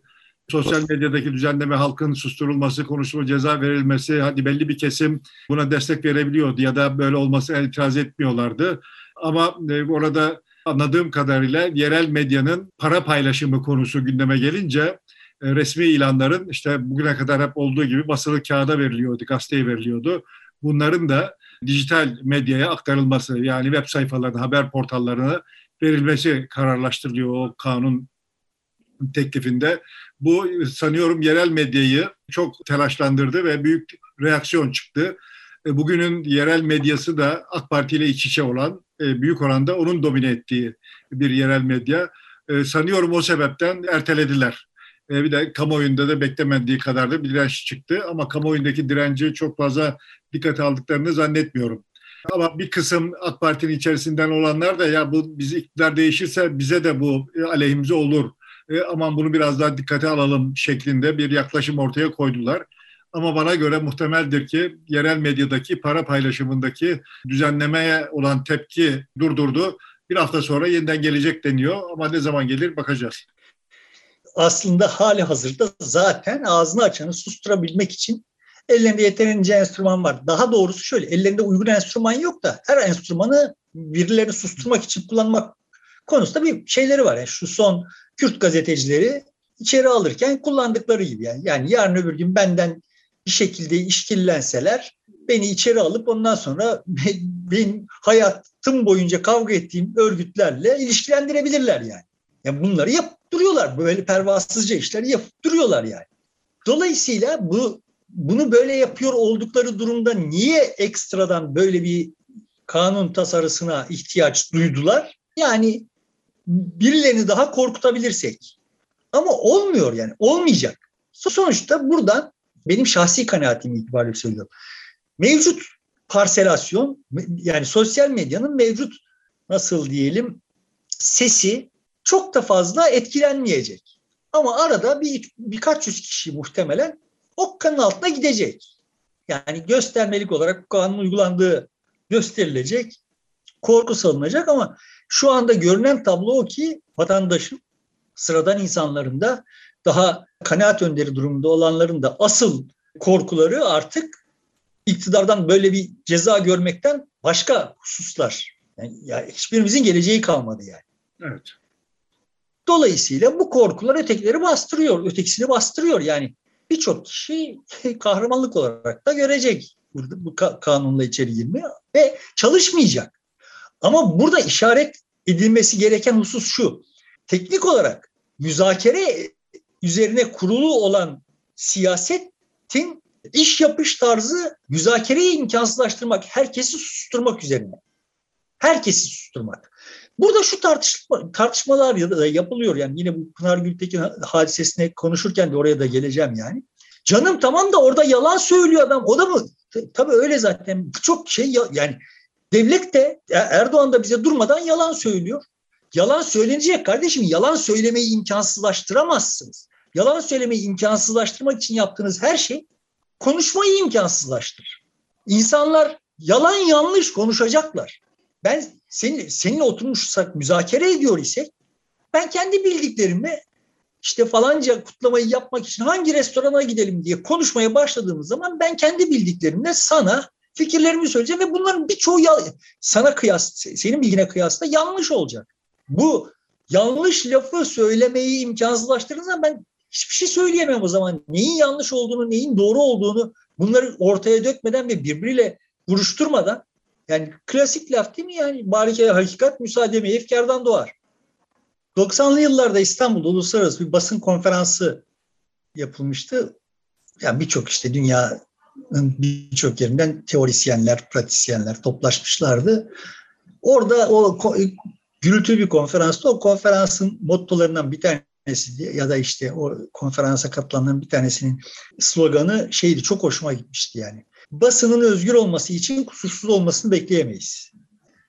Sosyal medyadaki düzenleme, halkın susturulması, konuşma ceza verilmesi, hadi belli bir kesim buna destek verebiliyordu ya da böyle olması itiraz etmiyorlardı. Ama orada anladığım kadarıyla yerel medyanın para paylaşımı konusu gündeme gelince resmi ilanların işte bugüne kadar hep olduğu gibi basılı kağıda veriliyordu, gazeteye veriliyordu. Bunların da dijital medyaya aktarılması yani web sayfalarına, haber portallarına verilmesi kararlaştırılıyor o kanun teklifinde. Bu sanıyorum yerel medyayı çok telaşlandırdı ve büyük reaksiyon çıktı. Bugünün yerel medyası da AK Parti ile iç içe olan, büyük oranda onun domine ettiği bir yerel medya. Sanıyorum o sebepten ertelediler. Bir de kamuoyunda da beklenmediği kadar da bir direnç çıktı. Ama kamuoyundaki direnci çok fazla dikkate aldıklarını zannetmiyorum. Ama bir kısım AK Parti'nin içerisinden olanlar da ya bu biz iktidar değişirse bize de bu aleyhimize olur. E, aman bunu biraz daha dikkate alalım şeklinde bir yaklaşım ortaya koydular. Ama bana göre muhtemeldir ki yerel medyadaki para paylaşımındaki düzenlemeye olan tepki durdurdu. Bir hafta sonra yeniden gelecek deniyor ama ne zaman gelir bakacağız. Aslında hali hazırda zaten ağzını açanı susturabilmek için ellerinde yeterince enstrüman var. Daha doğrusu şöyle, ellerinde uygun enstrüman yok da her enstrümanı birilerini susturmak için kullanmak konusunda bir şeyleri var. Yani şu son Kürt gazetecileri içeri alırken kullandıkları gibi. Yani, yani yarın öbür gün benden bir şekilde işkillenseler beni içeri alıp ondan sonra benim hayatım boyunca kavga ettiğim örgütlerle ilişkilendirebilirler yani. Yani bunları yaptırıyorlar. Böyle pervasızca işleri yaptırıyorlar yani. Dolayısıyla bu bunu böyle yapıyor oldukları durumda niye ekstradan böyle bir kanun tasarısına ihtiyaç duydular? Yani birilerini daha korkutabilirsek. Ama olmuyor yani. Olmayacak. Sonuçta buradan benim şahsi kanaatim itibariyle söylüyorum. Mevcut parselasyon yani sosyal medyanın mevcut nasıl diyelim sesi çok da fazla etkilenmeyecek. Ama arada bir birkaç yüz kişi muhtemelen okkanın altına gidecek. Yani göstermelik olarak kanun uygulandığı gösterilecek, korku salınacak ama şu anda görünen tablo o ki vatandaşın, sıradan insanların da, daha kanaat önderi durumda olanların da asıl korkuları artık iktidardan böyle bir ceza görmekten başka hususlar. Yani ya hiçbirimizin geleceği kalmadı yani. Evet. Dolayısıyla bu korkular ötekileri bastırıyor, ötekisini bastırıyor. Yani birçok kişi kahramanlık olarak da görecek burada bu kanunla içeri girmeyi ve çalışmayacak. Ama burada işaret edilmesi gereken husus şu: teknik olarak müzakere üzerine kurulu olan siyasetin iş yapış tarzı müzakereyi imkansızlaştırmak, herkesi susturmak üzerine. Herkesi susturmak. Burada şu tartışma, tartışmalar da yapılıyor. Yani yine bu Pınar Gültekin hadisesine konuşurken de oraya da geleceğim yani. Canım tamam da orada yalan söylüyor adam. O da mı? Tabii öyle zaten. Çok şey yani, devlet de Erdoğan da bize durmadan yalan söylüyor. Yalan söylenecek kardeşim. Yalan söylemeyi imkansızlaştıramazsınız. Yalan söylemeyi imkansızlaştırmak için yaptığınız her şey konuşmayı imkansızlaştırır. İnsanlar yalan yanlış konuşacaklar. Ben senin, seninle oturmuşsak, müzakere ediyor isek, ben kendi bildiklerimi işte falanca kutlamayı yapmak için hangi restorana gidelim diye konuşmaya başladığımız zaman ben kendi bildiklerimle sana fikirlerimi söyleyeceğim ve bunların birçoğu sana kıyas, senin bilgine kıyasla yanlış olacak. Bu yanlış lafı söylemeyi imkansızlaştırdığınız zaman ben hiçbir şey söyleyemem o zaman. Neyin yanlış olduğunu, neyin doğru olduğunu bunları ortaya dökmeden ve birbiriyle vuruşturmadan, yani klasik laf değil mi yani, bari hakikat müsaademi efkardan doğar. doksanlı yıllarda İstanbul'da uluslararası bir basın konferansı yapılmıştı. Yani birçok işte dünyanın birçok yerinden teorisyenler, pratisyenler toplaşmışlardı. Orada o gürültülü bir konferansta, o konferansın mottolarından bir tanesi ya da işte o konferansa katılanların bir tanesinin sloganı şeydi, çok hoşuma gitmişti yani. Basının özgür olması için kusursuz olmasını bekleyemeyiz.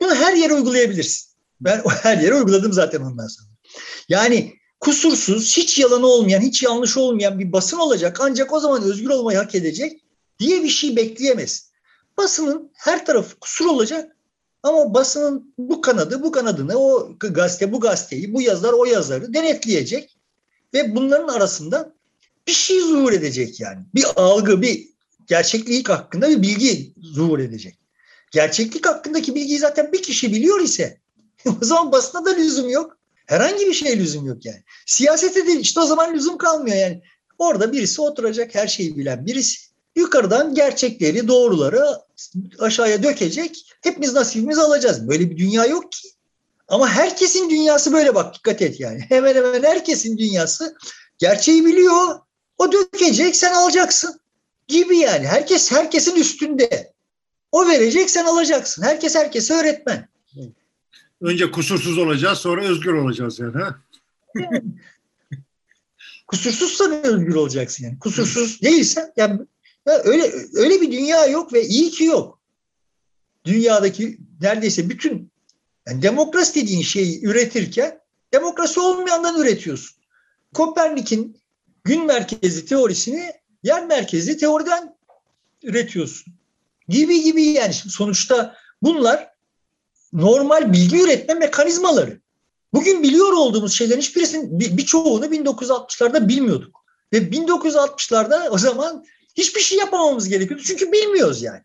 Bunu her yere uygulayabilirsin. Ben her yere uyguladım zaten ondan sonra. Yani kusursuz, hiç yalanı olmayan, hiç yanlış olmayan bir basın olacak, ancak o zaman özgür olmayı hak edecek diye bir şey bekleyemezsin. Basının her tarafı kusur olacak ama basının bu kanadı, bu kanadını, o gazete, bu gazeteyi, bu yazar, o yazarı denetleyecek ve bunların arasında bir şey zuhur edecek yani. Bir algı, bir gerçeklik hakkında bir bilgi zuhur edecek. Gerçeklik hakkındaki bilgiyi zaten bir kişi biliyor ise o zaman basına da lüzum yok. Herhangi bir şeye lüzum yok yani. Siyasete de işte o zaman lüzum kalmıyor yani. Orada birisi oturacak, her şeyi bilen birisi. Yukarıdan gerçekleri, doğruları aşağıya dökecek. Hepimiz nasibimizi alacağız. Böyle bir dünya yok ki. Ama herkesin dünyası böyle, bak dikkat et yani. Hemen hemen herkesin dünyası gerçeği biliyor. O dökecek, sen alacaksın gibi yani. Herkes herkesin üstünde. O verecek, sen alacaksın. Herkes herkese öğretmen. Önce kusursuz olacağız, sonra özgür olacağız yani. Ha? Yani kusursuzsan özgür olacaksın yani. Kusursuz değilsen yani, öyle öyle bir dünya yok ve iyi ki yok. Dünyadaki neredeyse bütün yani demokrasi dediğin şeyi üretirken demokrasi olmayandan üretiyorsun. Kopernik'in gün merkezli teorisini yer merkezli teoriden üretiyorsun. Gibi gibi yani. Şimdi sonuçta bunlar normal bilgi üretme mekanizmaları. Bugün biliyor olduğumuz şeylerin hiçbirisinin, birçoğunu bin dokuz yüz altmışlarda bilmiyorduk. Ve bin dokuz yüz altmışlarda o zaman hiçbir şey yapamamız gerekiyordu. Çünkü bilmiyoruz yani.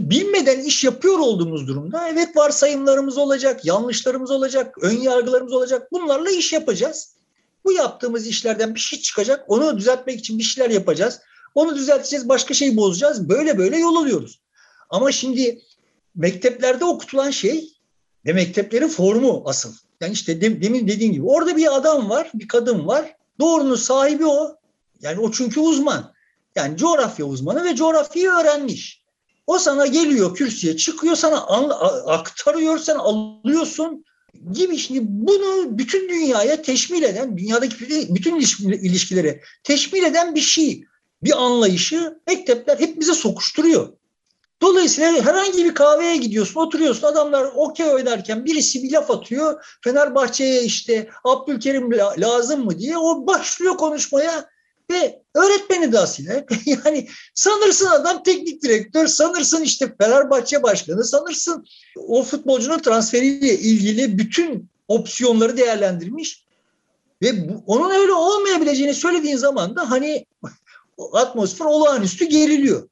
Bilmeden iş yapıyor olduğumuz durumda evet varsayımlarımız olacak, yanlışlarımız olacak, ön yargılarımız olacak. Bunlarla iş yapacağız. Bu yaptığımız işlerden bir şey çıkacak. Onu düzeltmek için bir şeyler yapacağız. Onu düzelteceğiz, başka şeyi bozacağız. Böyle böyle yol alıyoruz. Ama şimdi mekteplerde okutulan şey ve mekteplerin formu asıl. Yani işte demin dediğim gibi orada bir adam var, bir kadın var. Doğrunun sahibi o. Yani o çünkü uzman. Yani coğrafya uzmanı ve coğrafyayı öğrenmiş. O sana geliyor, kürsüye çıkıyor, sana aktarıyor, sen alıyorsun gibi. Şimdi bunu bütün dünyaya teşmil eden, dünyadaki bütün ilişkileri teşmil eden bir şey. Bir anlayışı mektepler hep bize sokuşturuyor. Dolayısıyla herhangi bir kahveye gidiyorsun, oturuyorsun, adamlar okey oynarken birisi bir laf atıyor. Fenerbahçe'ye işte Abdülkerim lazım mı diye o başlıyor konuşmaya ve öğretmeni de asiler. Yani sanırsın adam teknik direktör, sanırsın işte Fenerbahçe başkanı, sanırsın o futbolcunun transferiyle ilgili bütün opsiyonları değerlendirmiş. Ve bu, onun öyle olmayabileceğini söylediğin zaman da hani atmosfer olağanüstü geriliyor.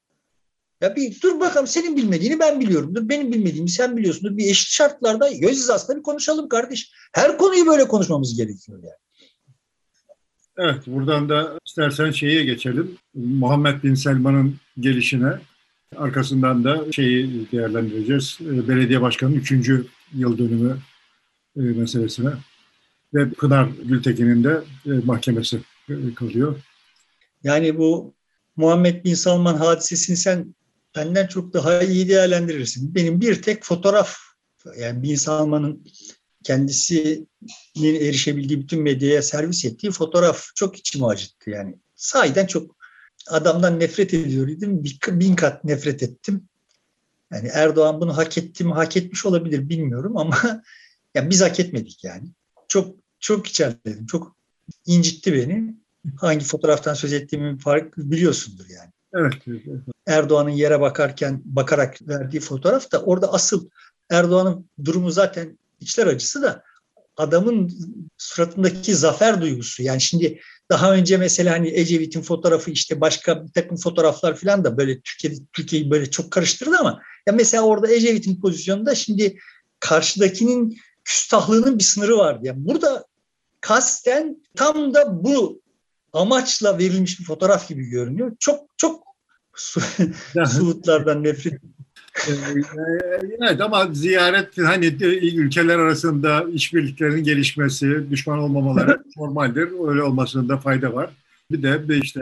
Ya bir dur bakalım, senin bilmediğini ben biliyorumdur, benim bilmediğimi sen biliyorsundur. Bir eşit şartlarda göz hizasında bir konuşalım kardeş. Her konuyu böyle konuşmamız gerekiyor yani. Evet, buradan da istersen şeye geçelim. Muhammed bin Selman'ın gelişine, arkasından da şeyi değerlendireceğiz. Belediye başkanının üçüncü yıl dönümü meselesine ve Pınar Gültekin'in de mahkemesi kalıyor. Yani bu Muhammed bin Selman hadisesini sen benden çok daha iyi değerlendirirsin. Benim bir tek fotoğraf, yani bin Selman'ın kendisinin erişebildiği bütün medyaya servis ettiği fotoğraf çok içimi acıttı yani. Sahiden çok adamdan nefret ediyordum, bin kat nefret ettim. Yani Erdoğan bunu hak etti mi, hak etmiş olabilir bilmiyorum ama yani biz hak etmedik yani. Çok çok içerledim, çok incitti beni. Hangi fotoğraftan söz ettiğimi fark biliyorsundur yani. Evet, evet, evet. Erdoğan'ın yere bakarken bakarak verdiği fotoğraf da orada asıl Erdoğan'ın durumu zaten içler acısı da adamın suratındaki zafer duygusu. Yani şimdi daha önce mesela hani Ecevit'in fotoğrafı, işte başka bir takım fotoğraflar falan da böyle Türkiye'yi Türkiye'yi böyle çok karıştırdı ama ya mesela orada Ecevit'in pozisyonunda şimdi karşıdakinin küstahlığının bir sınırı vardı. Yani burada kasten tam da bu amaçla verilmiş bir fotoğraf gibi görünüyor. Çok çok Suudlardan nefret. Evet, ama ziyaret hani ülkeler arasında işbirliklerinin gelişmesi, düşman olmamaları normaldir. Öyle olmasında fayda var. Bir de işte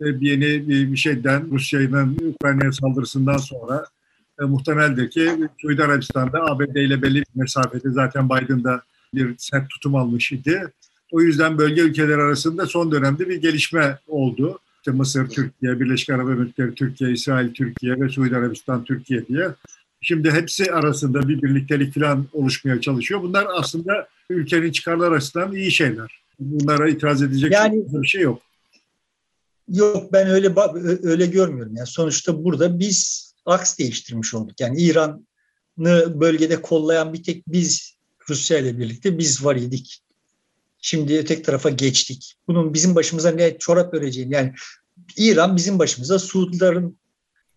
yeni bir şeyden, Rusya'nın Ukrayna'ya saldırısından sonra e, muhtemeldir ki Suudi Arabistan'da A B D ile belli bir mesafede zaten Biden'da bir sert tutum almış idi. O yüzden bölge ülkeler arasında son dönemde bir gelişme oldu. İşte Mısır, Türkiye, Birleşik Arap Emirlikleri, Türkiye, İsrail, Türkiye ve Suudi Arabistan, Türkiye diye. Şimdi hepsi arasında bir birliktelik falan oluşmaya çalışıyor. Bunlar aslında ülkenin çıkarları açısından iyi şeyler. Bunlara itiraz edecek yani, bir şey yok. Yok, ben öyle öyle görmüyorum. Yani sonuçta burada biz aks değiştirmiş olduk. Yani İran'ı bölgede kollayan bir tek biz, Rusya ile birlikte biz var idik. Şimdi öteki tarafa geçtik. Bunun bizim başımıza ne çorap öreceğini, yani İran bizim başımıza Suudların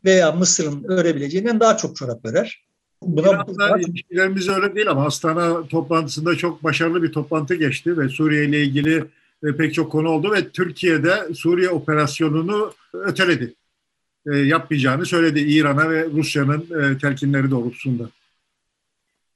veya Mısır'ın örebileceğinden daha çok çorap örer. Buna İran'la ilişkilerimiz öyle değil ama Astana toplantısında çok başarılı bir toplantı geçti ve Suriye ile ilgili pek çok konu oldu ve Türkiye'de Suriye operasyonunu öteledi. E, yapmayacağını söyledi İran'a ve Rusya'nın e, telkinleri doğrultusunda.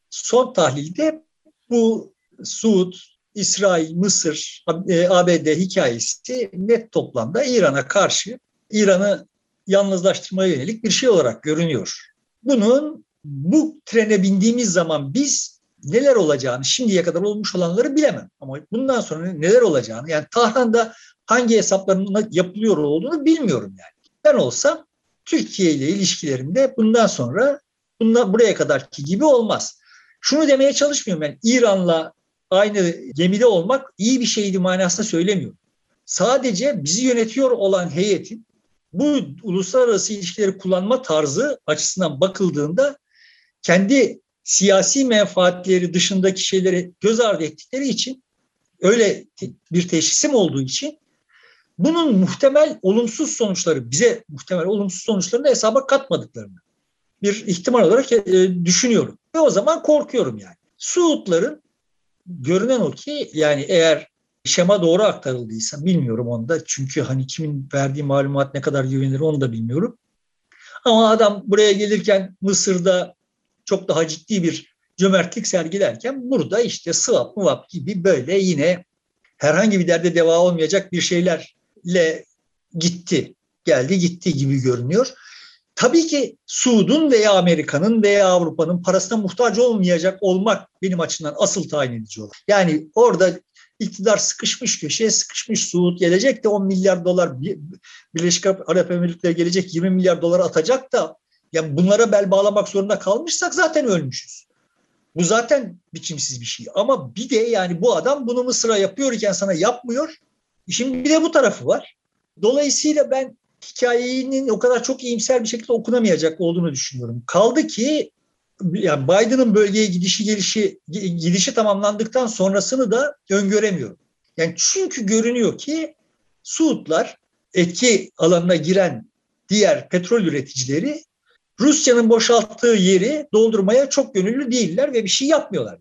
Son tahlilde bu Suud, İsrail, Mısır, A B D hikayesi net toplamda İran'a karşı, İran'ı yalnızlaştırmaya yönelik bir şey olarak görünüyor. Bunun, bu trene bindiğimiz zaman biz neler olacağını, şimdiye kadar olmuş olanları bilemem. Ama bundan sonra neler olacağını, yani Tahran'da hangi hesapların yapılıyor olduğunu bilmiyorum yani. Ben olsam Türkiye ile ilişkilerimde bundan sonra bundan buraya kadarki gibi olmaz. Şunu demeye çalışmıyorum, yani İran'la aynı gemide olmak iyi bir şeydi manasında söylemiyorum. Sadece bizi yönetiyor olan heyetin bu uluslararası ilişkileri kullanma tarzı açısından bakıldığında kendi siyasi menfaatleri dışındaki şeyleri göz ardı ettikleri için, öyle bir teşhisim olduğu için bunun muhtemel olumsuz sonuçları, bize muhtemel olumsuz sonuçlarını hesaba katmadıklarını bir ihtimal olarak düşünüyorum. Ve o zaman korkuyorum yani. Suudların görünen o ki, yani eğer şema doğru aktarıldıysa, bilmiyorum onu da, çünkü hani kimin verdiği malumat ne kadar güvenilir onu da bilmiyorum. Ama adam buraya gelirken Mısır'da çok daha ciddi bir cömertlik sergilerken burada işte sıvap mıvap gibi böyle yine herhangi bir derde deva olmayacak bir şeylerle gitti, geldi gitti gibi görünüyor. Tabii ki Suud'un veya Amerika'nın veya Avrupa'nın parasına muhtaç olmayacak olmak benim açımdan asıl tayin edici olur. Yani orada iktidar sıkışmış, köşeye sıkışmış, Suud gelecek de on milyar dolar, Birleşik Arap Emirlikleri gelecek yirmi milyar dolar atacak da Ya bunlara bel bağlamak zorunda kalmışsak zaten ölmüşüz. Bu zaten biçimsiz bir şey. Ama bir de yani bu adam bunu Mısır'a yapıyorken sana yapmıyor. Şimdi bir de bu tarafı var. Dolayısıyla ben hikayenin o kadar çok iyimser bir şekilde okunamayacak olduğunu düşünüyorum. Kaldı ki yani Biden'ın bölgeye gidişi gelişi gidişi tamamlandıktan sonrasını da öngöremiyorum. Yani çünkü görünüyor ki Suudlar etki alanına giren diğer petrol üreticileri Rusya'nın boşalttığı yeri doldurmaya çok gönüllü değiller ve bir şey yapmıyorlar.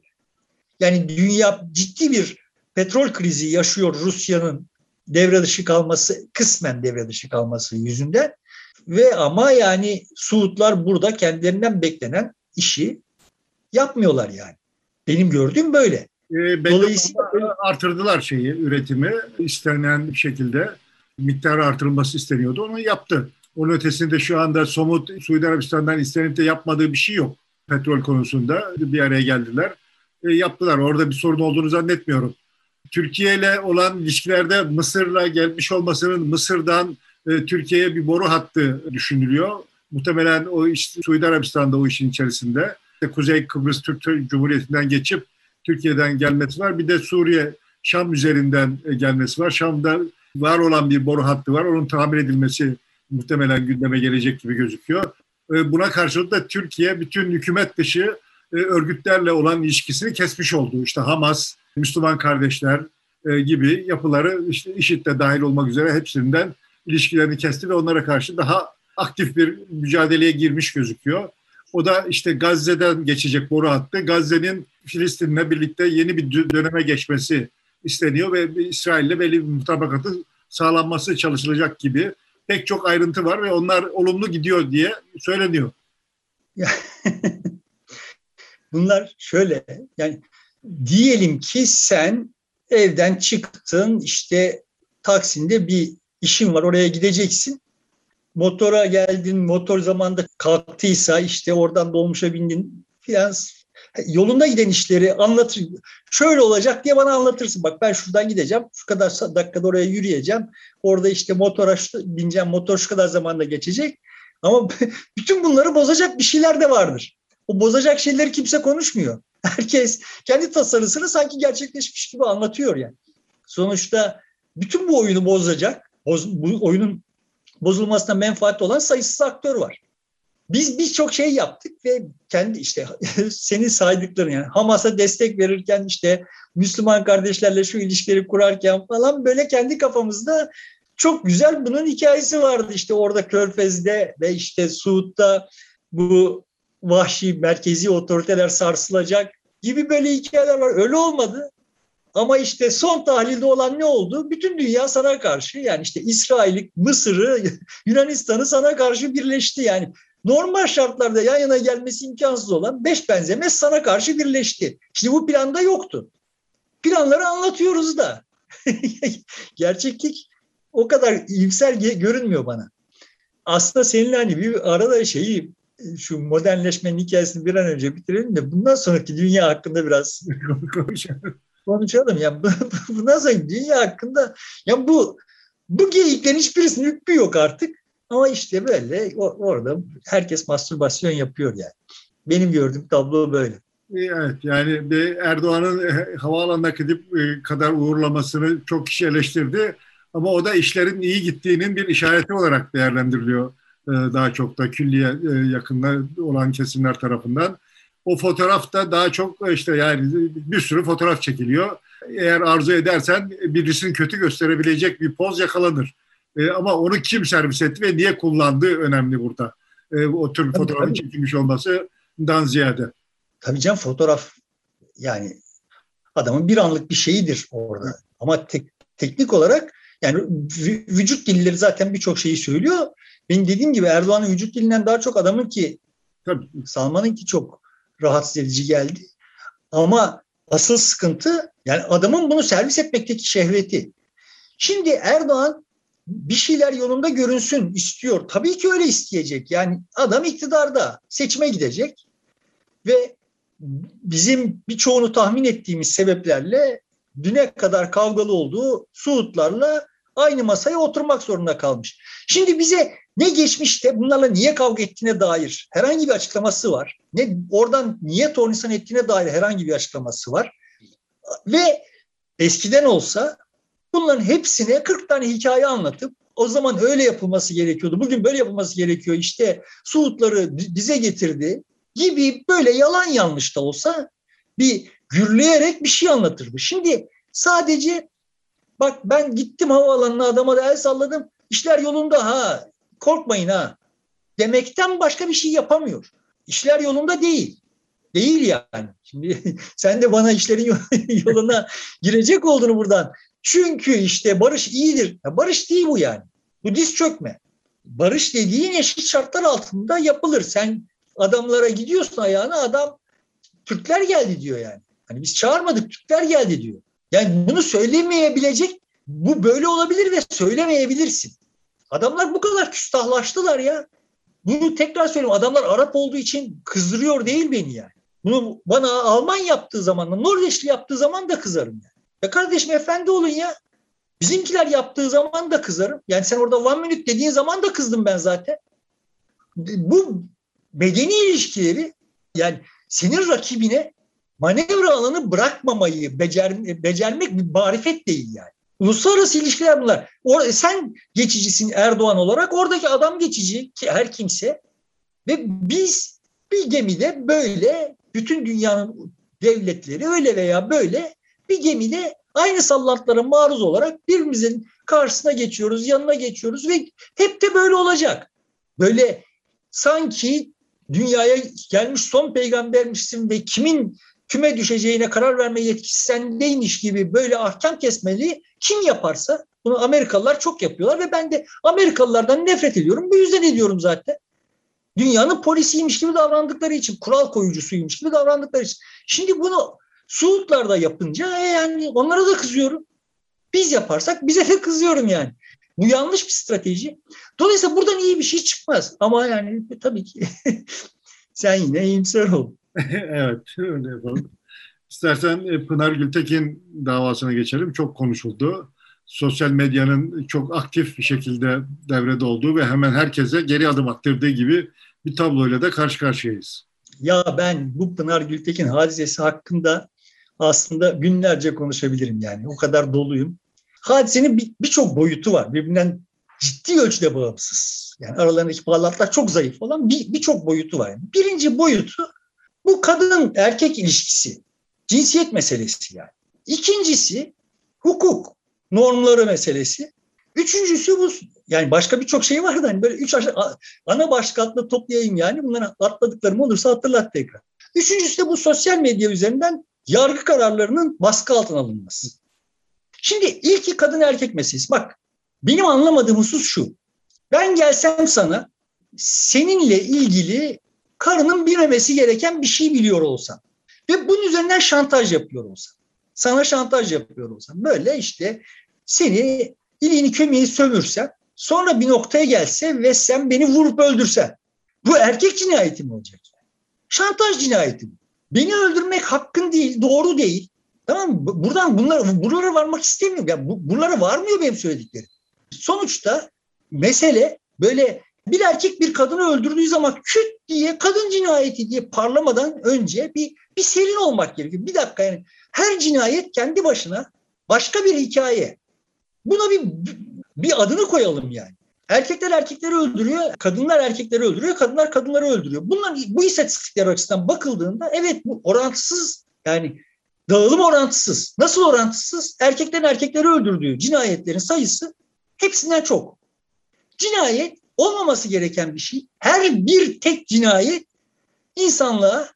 Yani dünya ciddi bir petrol krizi yaşıyor Rusya'nın devre dışı kalması, kısmen devre dışı kalması yüzünden. Ve ama yani Suudlar burada kendilerinden beklenen işi yapmıyorlar yani. Benim gördüğüm böyle. E, Dolayısıyla artırdılar şeyi, üretimi istenen bir şekilde. Miktarı artırılması isteniyordu, onu yaptı. Onun ötesinde şu anda somut Suudi Arabistan'dan istenip de yapmadığı bir şey yok. Petrol konusunda bir araya geldiler, e, yaptılar. Orada bir sorun olduğunu zannetmiyorum. Türkiye ile olan ilişkilerde Mısır'la gelmiş olmasının Mısır'dan e, Türkiye'ye bir boru hattı düşünülüyor. Muhtemelen o iş, Suudi Arabistan'da o işin içerisinde. Kuzey Kıbrıs Türk Cumhuriyeti'nden geçip Türkiye'den gelmesi var. Bir de Suriye, Şam üzerinden gelmesi var. Şam'da var olan bir boru hattı var. Onun tamir edilmesi muhtemelen gündeme gelecek gibi gözüküyor. Buna karşılık da Türkiye bütün hükümet dışı örgütlerle olan ilişkisini kesmiş oldu. İşte Hamas, Müslüman Kardeşler gibi yapıları, işte IŞİD de dahil olmak üzere hepsinden ilişkilerini kesti ve onlara karşı daha aktif bir mücadeleye girmiş gözüküyor. O da işte Gazze'den geçecek boru hattı. Gazze'nin Filistin'le birlikte yeni bir döneme geçmesi isteniyor ve İsrail'le belli bir mutabakatın sağlanması çalışılacak gibi pek çok ayrıntı var ve onlar olumlu gidiyor diye söyleniyor. Bunlar şöyle, yani diyelim ki sen evden çıktın, işte Taksim'de bir işin var, oraya gideceksin. Motora geldin, motor zamanda kalktıysa işte oradan dolmuşa bindin filan. Yolunda giden işleri anlatır. Şöyle olacak diye bana anlatırsın. Bak ben şuradan gideceğim. Şu kadar dakikada oraya yürüyeceğim. Orada işte motora bineceğim. Motor şu kadar zamanda geçecek. Ama bütün bunları bozacak bir şeyler de vardır. O bozacak şeyleri kimse konuşmuyor. Herkes kendi tasarısını sanki gerçekleşmiş gibi anlatıyor yani. Sonuçta bütün bu oyunu bozacak, boz, bu oyunun bozulmasına menfaat olan sayısız aktör var. Biz birçok şey yaptık ve kendi işte senin saydıkların yani Hamas'a destek verirken işte Müslüman kardeşlerle şu ilişkileri kurarken falan böyle kendi kafamızda çok güzel bunun hikayesi vardı. İşte orada Körfez'de ve işte Suud'da bu vahşi merkezi otoriteler sarsılacak gibi böyle hikayeler var. Öyle olmadı ama işte son tahlilde olan ne oldu? Bütün dünya sana karşı yani işte İsrail, Mısır'ı, Yunanistan'ı sana karşı birleşti yani. Normal şartlarda yan yana gelmesi imkansız olan beş benzemez sana karşı birleşti. Şimdi bu planda yoktu. Planları anlatıyoruz da. Gerçeklik o kadar iyimser görünmüyor bana. Aslında seninle hani bir arada şeyi, şu modernleşmenin hikayesini bir an önce bitirelim de bundan sonraki dünya hakkında biraz konuşalım. konuşalım. Yani bundan sonraki dünya hakkında yani bu, bu geyiklerin hiçbirisinin hükmü yok artık. Ama işte böyle orada herkes mastürbasyon yapıyor yani. Benim gördüğüm tablo böyle. Evet yani Erdoğan'ın havaalanına gidip kadar uğurlamasını çok kişi eleştirdi. Ama o da işlerin iyi gittiğinin bir işareti olarak değerlendiriliyor. Daha çok da külliye yakın olan kesimler tarafından. O fotoğrafta daha çok işte yani bir sürü fotoğraf çekiliyor. Eğer arzu edersen birisini kötü gösterebilecek bir poz yakalanır. E, ama onu kim servis etti ve niye kullandığı önemli burada. E, o tür fotoğrafın çekilmiş olmasından ziyade. Tabii canım fotoğraf yani adamın bir anlık bir şeyidir orada. Ama tek, teknik olarak yani vücut dilleri zaten birçok şeyi söylüyor. Benim dediğim gibi Erdoğan'ın vücut dilinden daha çok adamın ki tabii. Salman'ın ki çok rahatsız edici geldi. Ama asıl sıkıntı yani adamın bunu servis etmekteki şehveti. Şimdi Erdoğan bir şeyler yolunda görünsün istiyor. Tabii ki öyle isteyecek. Yani adam iktidarda seçime gidecek ve bizim birçoğunu tahmin ettiğimiz sebeplerle düne kadar kavgalı olduğu Suudlarla aynı masaya oturmak zorunda kalmış. Şimdi bize Ne geçmişte bunlarla niye kavga ettiğine dair herhangi bir açıklaması var. Ne oradan niye tornistan ettiğine dair herhangi bir açıklaması var. Ve eskiden olsa bunların hepsine kırk tane hikaye anlatıp o zaman öyle yapılması gerekiyordu. Bugün böyle yapılması gerekiyor. İşte Suudları bize getirdi gibi böyle yalan yanlış da olsa bir gürleyerek bir şey anlatırdı. Şimdi sadece bak ben gittim havaalanına adama da el salladım. İşler yolunda ha. Korkmayın ha demekten başka bir şey yapamıyor. İşler yolunda değil. Değil yani. Şimdi sen de bana işlerin yoluna girecek olduğunu buradan. Çünkü işte barış iyidir. Ya barış değil bu yani. Bu diz çökme. Barış dediğin eşit şartlar altında yapılır. Sen adamlara gidiyorsun ayağına adam Türkler geldi diyor yani. Hani biz çağırmadık Türkler geldi diyor. Yani bunu söylemeyebilecek bu böyle olabilir ve söylemeyebilirsin. Adamlar bu kadar küstahlaştılar ya. Bunu tekrar söyleyeyim. Adamlar Arap olduğu için kızdırıyor değil beni yani. Bunu bana Alman yaptığı zaman, Norveçli yaptığı zaman da kızarım yani. Ya kardeşim efendi olun ya. Bizimkiler yaptığı zaman da kızarım. Yani sen orada one minute dediğin zaman da kızdım ben zaten. Bu bedeni ilişkileri yani senin rakibine manevra alanı bırakmamayı becer, becermek bir marifet değil yani. Uluslararası ilişkiler bunlar. Or- sen geçicisin Erdoğan olarak, oradaki adam geçici ki her kimse ve biz bir gemide böyle bütün dünyanın devletleri öyle veya böyle bir gemide aynı sallantılara maruz olarak birbirimizin karşısına geçiyoruz, yanına geçiyoruz ve hep de böyle olacak. Böyle sanki dünyaya gelmiş son peygambermişsin ve kimin küme düşeceğine karar verme yetkisi sendeymiş gibi böyle ahkam kesmeli kim yaparsa bunu Amerikalılar çok yapıyorlar ve ben de Amerikalılardan nefret ediyorum. Bu yüzden ediyorum zaten. Dünyanın polisiymiş gibi davrandıkları için, kural koyucusuymuş gibi davrandıkları için. Şimdi bunu Suudlar da yapınca e yani onlara da kızıyorum. Biz yaparsak bize de kızıyorum yani. Bu yanlış bir strateji. Dolayısıyla buradan iyi bir şey çıkmaz. Ama yani tabii ki sen yine iyimser ol. Evet, öyle yapalım. İstersen Pınar Gültekin davasına geçelim. Çok konuşuldu. Sosyal medyanın çok aktif bir şekilde devrede olduğu ve hemen herkese geri adım attırdığı gibi bir tabloyla da karşı karşıyayız. Ya ben bu Pınar Gültekin hadisesi hakkında aslında günlerce konuşabilirim yani. O kadar doluyum. Hadisenin birçok boyutu var. Birbirinden ciddi ölçüde bağımsız. Yani aralarındaki bağlantılar çok zayıf olan bir birçok boyutu var. Yani. Birinci boyutu bu kadın erkek ilişkisi, cinsiyet meselesi yani. İkincisi hukuk normları meselesi. Üçüncüsü bu yani başka birçok şey vardı hani böyle üç aşağı, ana başlıkla toplayayım yani bunları atladıklarım olursa hatırlat tekrar. Üçüncüsü de bu sosyal medya üzerinden yargı kararlarının baskı altına alınması. Şimdi ilki kadın erkek meselesi. Bak benim anlamadığım husus şu. Ben gelsem sana seninle ilgili karının bilmemesi gereken bir şey biliyor olsam ve bunun üzerinden şantaj yapıyor olsam, sana şantaj yapıyor olsam, böyle işte seni iliğini kömeği sömürsem, sonra bir noktaya gelse ve sen beni vurup öldürsen, bu erkek cinayeti mi olacak? Şantaj cinayeti mi? Beni öldürmek hakkın değil, doğru değil. Tamam mı? Buradan bunlar, buralara varmak istemiyorum. Yani bu, buralara varmıyor benim söylediklerim. Sonuçta mesele böyle... Bir erkek bir kadını öldürdüğü zaman küt diye kadın cinayeti diye parlamadan önce bir bir serin olmak gerekiyor. Bir dakika yani her cinayet kendi başına başka bir hikaye. Buna bir bir adını koyalım yani. Erkekler erkekleri öldürüyor, kadınlar erkekleri öldürüyor, kadınlar kadınları öldürüyor. Bunların bu istatistikler açısından bakıldığında evet bu orantısız yani dağılım orantısız. Nasıl orantısız? Erkeklerin erkekleri öldürdüğü cinayetlerin sayısı hepsinden çok. Cinayet olmaması gereken bir şey. Her bir tek cinayet insanlığa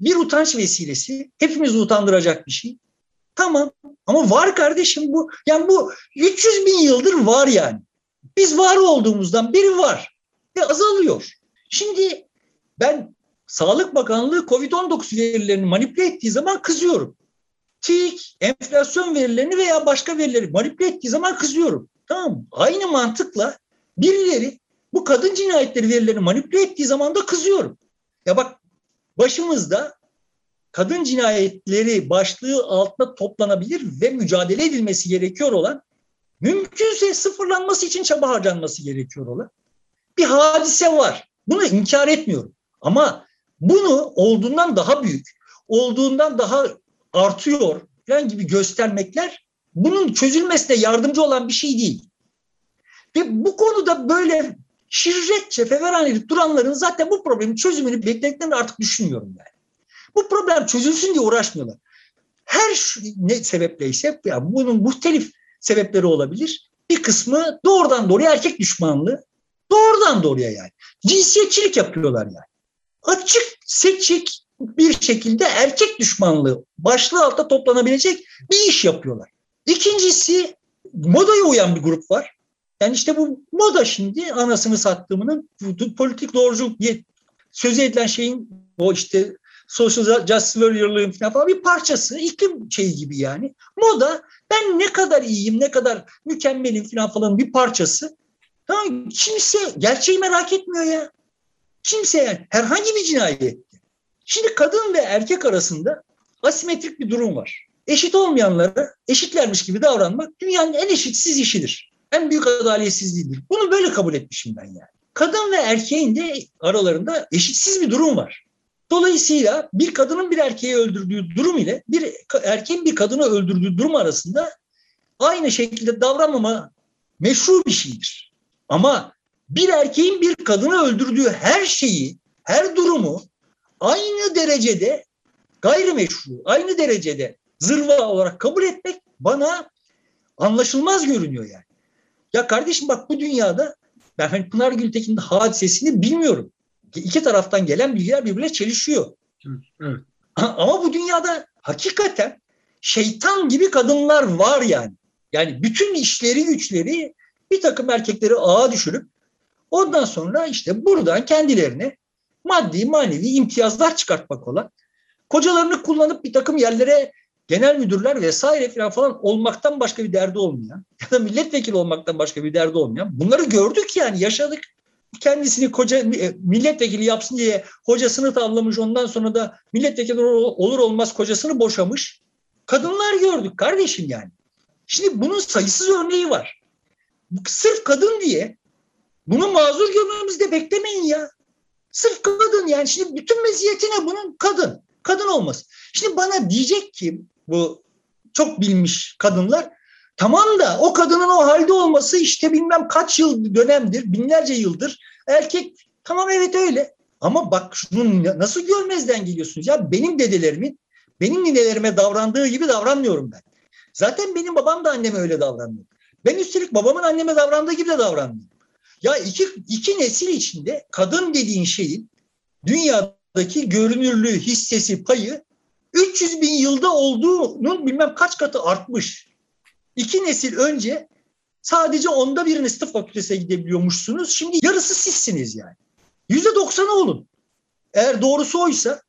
bir utanç vesilesi. Hepimizi utandıracak bir şey. Tamam ama var kardeşim bu. Yani bu üç yüz bin yıldır var yani. Biz var olduğumuzdan beri var. Ve azalıyor. Şimdi ben Sağlık Bakanlığı covid on dokuz verilerini manipüle ettiği zaman kızıyorum. TÜİK, enflasyon verilerini veya başka verileri manipüle ettiği zaman kızıyorum. Tamam mı? Aynı mantıkla birileri bu kadın cinayetleri verilerini manipüle ettiği zaman da kızıyorum. Ya bak başımızda kadın cinayetleri başlığı altında toplanabilir ve mücadele edilmesi gerekiyor olan, mümkünse sıfırlanması için çaba harcanması gerekiyor olan bir hadise var. Bunu inkar etmiyorum. Ama bunu olduğundan daha büyük, olduğundan daha artıyor falan gibi göstermekler bunun çözülmesine yardımcı olan bir şey değil. Ve bu konuda böyle şirretçe feveran edip duranların zaten bu problemin çözümünü beklediklerini artık düşünmüyorum yani. Bu problem çözülsün diye uğraşmıyorlar. Her ne sebepleyse, yani bunun muhtelif sebepleri olabilir. Bir kısmı doğrudan doğruya erkek düşmanlığı. Doğrudan doğruya yani. Cinsiyetçilik yapıyorlar yani. Açık, seçik bir şekilde erkek düşmanlığı başlığı altında toplanabilecek bir iş yapıyorlar. İkincisi modaya uyan bir grup var. Yani işte bu moda şimdi anasını sattığımının politik doğruculuk diye sözü edilen şeyin o işte social justice warrior'lığın falan bir parçası. İklim şeyi gibi yani. Moda ben ne kadar iyiyim, ne kadar mükemmelim falan falan bir parçası. Tamam, kimse gerçeği merak etmiyor ya. Kimse yani herhangi bir cinayet. Şimdi kadın ve erkek arasında asimetrik bir durum var. Eşit olmayanlara eşitlermiş gibi davranmak dünyanın en eşitsiz işidir. En büyük adaletsizliğidir. Bunu böyle kabul etmişim ben yani. Kadın ve erkeğin de aralarında eşitsiz bir durum var. Dolayısıyla bir kadının bir erkeği öldürdüğü durum ile bir erkeğin bir kadını öldürdüğü durum arasında aynı şekilde davranmama meşru bir şeydir. Ama bir erkeğin bir kadını öldürdüğü her şeyi, her durumu aynı derecede gayrimeşru, aynı derecede zırva olarak kabul etmek bana anlaşılmaz görünüyor yani. Ya kardeşim bak bu dünyada ben hani Pınar Gültekin'in hadisesini bilmiyorum. İki taraftan gelen bilgiler birbirine çelişiyor. Evet. Ama bu dünyada hakikaten şeytan gibi kadınlar var yani. Yani bütün işleri güçleri bir takım erkekleri ağa düşürüp ondan sonra işte buradan kendilerine maddi manevi imtiyazlar çıkartmak olan kocalarını kullanıp bir takım yerlere genel müdürler vesaire filan falan olmaktan başka bir derdi olmayan ya da milletvekili olmaktan başka bir derdi olmayan bunları gördük yani yaşadık. Kendisini koca milletvekili yapsın diye hocasını tavlamış ondan sonra da milletvekili olur olmaz kocasını boşamış kadınlar gördük kardeşim yani. Şimdi bunun sayısız örneği var. Sırf kadın diye bunu mazur görmemizi de beklemeyin ya. Sırf kadın yani şimdi bütün meziyeti ne bunun? Kadın. Kadın olması. Şimdi bana diyecek ki bu çok bilmiş kadınlar tamam da o kadının o halde olması işte bilmem kaç yıl dönemdir, binlerce yıldır erkek tamam evet öyle ama bak şunun nasıl görmezden geliyorsunuz ya benim dedelerimin benim ninelerime davrandığı gibi davranmıyorum ben. Zaten benim babam da anneme öyle davranmıyor. Ben üstelik babamın anneme davrandığı gibi de davranmıyorum. Ya iki, iki nesil içinde kadın dediğin şeyin dünyadaki görünürlüğü, hissesi, payı üç yüz bin yılda olduğunun bilmem kaç katı artmış. İki nesil önce sadece onda biriniz tıp fakültesine gidebiliyormuşsunuz. Şimdi yarısı sizsiniz yani. yüzde doksanı olun. Eğer doğrusu oysa,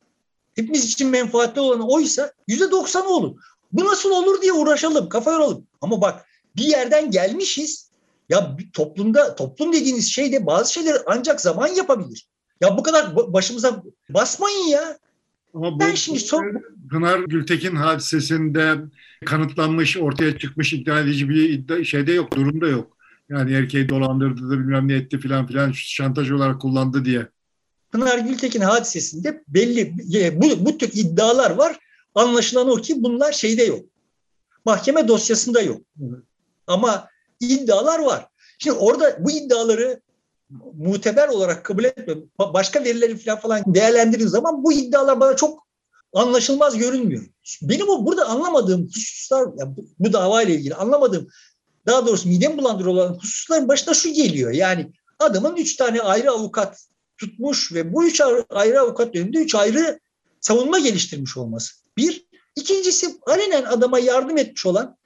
hepimiz için menfaatli olan oysa yüzde doksanı olun. Bu nasıl olur diye uğraşalım, kafa yoralım. Ama bak bir yerden gelmişiz. Ya toplumda toplum dediğiniz şeyde bazı şeyleri ancak zaman yapabilir. Ya bu kadar başımıza basmayın ya. Ama ben bu, şimdi son... Pınar Gültekin hadisesinde kanıtlanmış, ortaya çıkmış ikna edici bir iddia, şeyde yok, durumda yok. Yani erkeği dolandırdı da bilmem ne etti filan filan şantaj olarak kullandı diye. Pınar Gültekin hadisesinde belli bu, bu tür iddialar var. Anlaşılan o ki bunlar şeyde yok. Mahkeme dosyasında yok. Evet. Ama iddialar var. Şimdi orada bu iddiaları muteber olarak kabul etmiyorum. Başka verileri falan falan değerlendirdiğim zaman bu iddialar bana çok anlaşılmaz görünmüyor. Benim o burada anlamadığım hususlar, yani bu, bu davayla ilgili anlamadığım, daha doğrusu midemi bulandırıyor olan hususların başına şu geliyor. Yani adamın üç tane ayrı avukat tutmuş ve bu üç ayrı avukat döneminde üç ayrı savunma geliştirmiş olması. Bir. İkincisi alenen adama yardım etmiş olan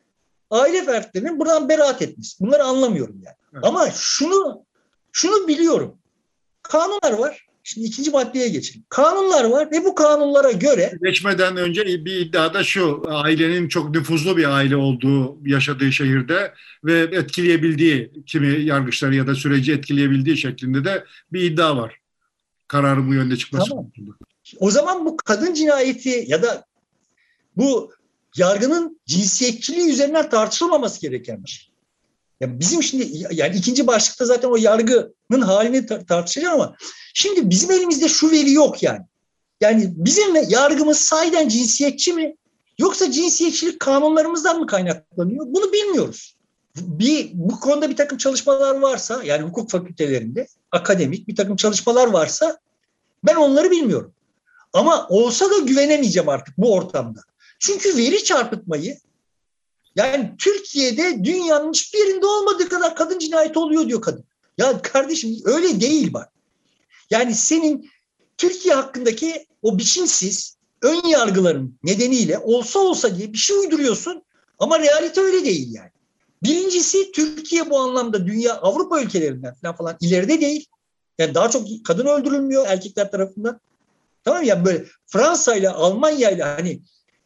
aile fertlerinin buradan beraat etmesi. Bunları anlamıyorum yani. Evet. Ama şunu şunu biliyorum. Kanunlar var. Şimdi ikinci maddeye geçelim. Kanunlar var ve bu kanunlara göre... Geçmeden önce bir iddia da şu. Ailenin çok nüfuzlu bir aile olduğu, yaşadığı şehirde ve etkileyebildiği, kimi yargıçları ya da süreci etkileyebildiği şeklinde de bir iddia var. Kararın bu yönde çıkması. Tamam. O zaman bu kadın cinayeti ya da bu yargının cinsiyetçiliği üzerinden tartışılmaması gereken bir şey. Yani bizim şimdi yani ikinci başlıkta zaten o yargı halini tar- tartışacağım ama şimdi bizim elimizde şu veri yok yani. Yani bizim yargımız sahiden cinsiyetçi mi? Yoksa cinsiyetçilik kanunlarımızdan mı kaynaklanıyor? Bunu bilmiyoruz. Bir, bu konuda bir takım çalışmalar varsa, yani hukuk fakültelerinde akademik bir takım çalışmalar varsa ben onları bilmiyorum. Ama olsa da güvenemeyeceğim artık bu ortamda. Çünkü veri çarpıtmayı, yani Türkiye'de dünyanın hiçbir yerinde olmadığı kadar kadın cinayeti oluyor diyor kadın. Ya kardeşim öyle değil bak. Yani senin Türkiye hakkındaki o biçimsiz ön yargıların nedeniyle olsa olsa diye bir şey uyduruyorsun ama realite öyle değil yani. Birincisi Türkiye bu anlamda dünya Avrupa ülkelerinden falan, falan ileride değil. Yani daha çok kadın öldürülmüyor erkekler tarafından. Tamam ya yani böyle Fransa ile Almanya ile hani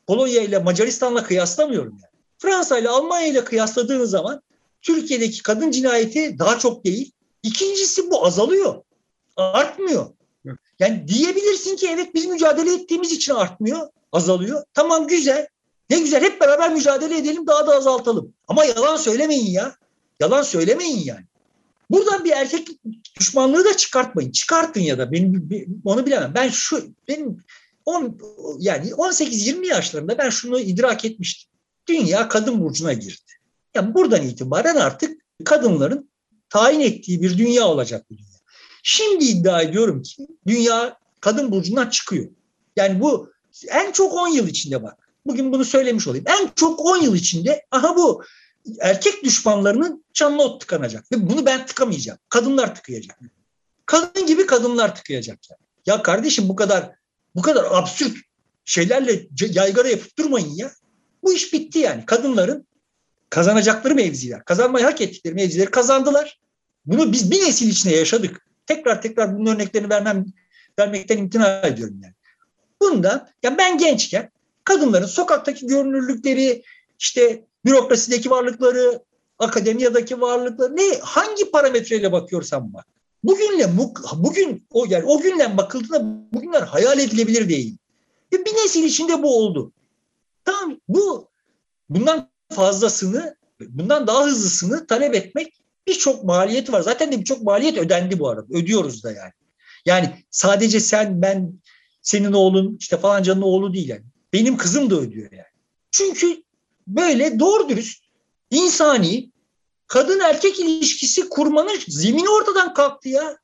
Polonya ile Macaristan'la kıyaslamıyorum yani. Fransa ile Almanya ile kıyasladığın zaman Türkiye'deki kadın cinayeti daha çok değil. İkincisi bu azalıyor. Artmıyor. Yani diyebilirsin ki evet biz mücadele ettiğimiz için artmıyor, azalıyor. Tamam güzel. Ne güzel hep beraber mücadele edelim daha da azaltalım. Ama yalan söylemeyin ya. Yalan söylemeyin yani. Buradan bir erkek düşmanlığı da çıkartmayın. Çıkartın ya da benim, benim onu bilemem. Ben şu benim on yani on sekiz yirmi yaşlarında ben şunu idrak etmiştim. Dünya kadın burcuna girdi. Yani buradan itibaren artık kadınların tayin ettiği bir dünya olacak bu dünya. Şimdi iddia ediyorum ki dünya kadın burcundan çıkıyor. Yani bu en çok on yıl içinde bak. Bugün bunu söylemiş olayım. En çok on yıl içinde aha bu erkek düşmanlarının canına ot tıkanacak. Ve bunu ben tıkamayacağım. Kadınlar tıkayacak. Kadın gibi kadınlar tıkayacak. Yani. Ya kardeşim bu kadar bu kadar absürt şeylerle yaygara yapıp durmayın ya. Bu iş bitti yani. Kadınların kazanacakları mevziler, kazanmayı hak ettikleri mevzileri kazandılar. Bunu biz bir nesil içinde yaşadık. Tekrar tekrar bunun örneklerini vermem, vermekten imtina ediyorum yani. Bundan, ya ben gençken kadınların sokaktaki görünürlükleri, işte bürokrasideki varlıkları, akademiyadaki varlıkları, ne hangi parametreyle bakıyorsan bak. Bugünle bugün o yani o günden bakıldığında bugünler hayal edilebilir değil. Ve bir nesil içinde bu oldu. Tamam bu bundan fazlasını, bundan daha hızlısını talep etmek birçok maliyeti var. Zaten de birçok maliyet ödendi bu arada. Ödüyoruz da yani. Yani sadece sen, ben, senin oğlun, işte falancanın oğlu değil yani. Benim kızım da ödüyor yani. Çünkü böyle doğru dürüst insani kadın erkek ilişkisi kurmanın zemini ortadan kalktı ya.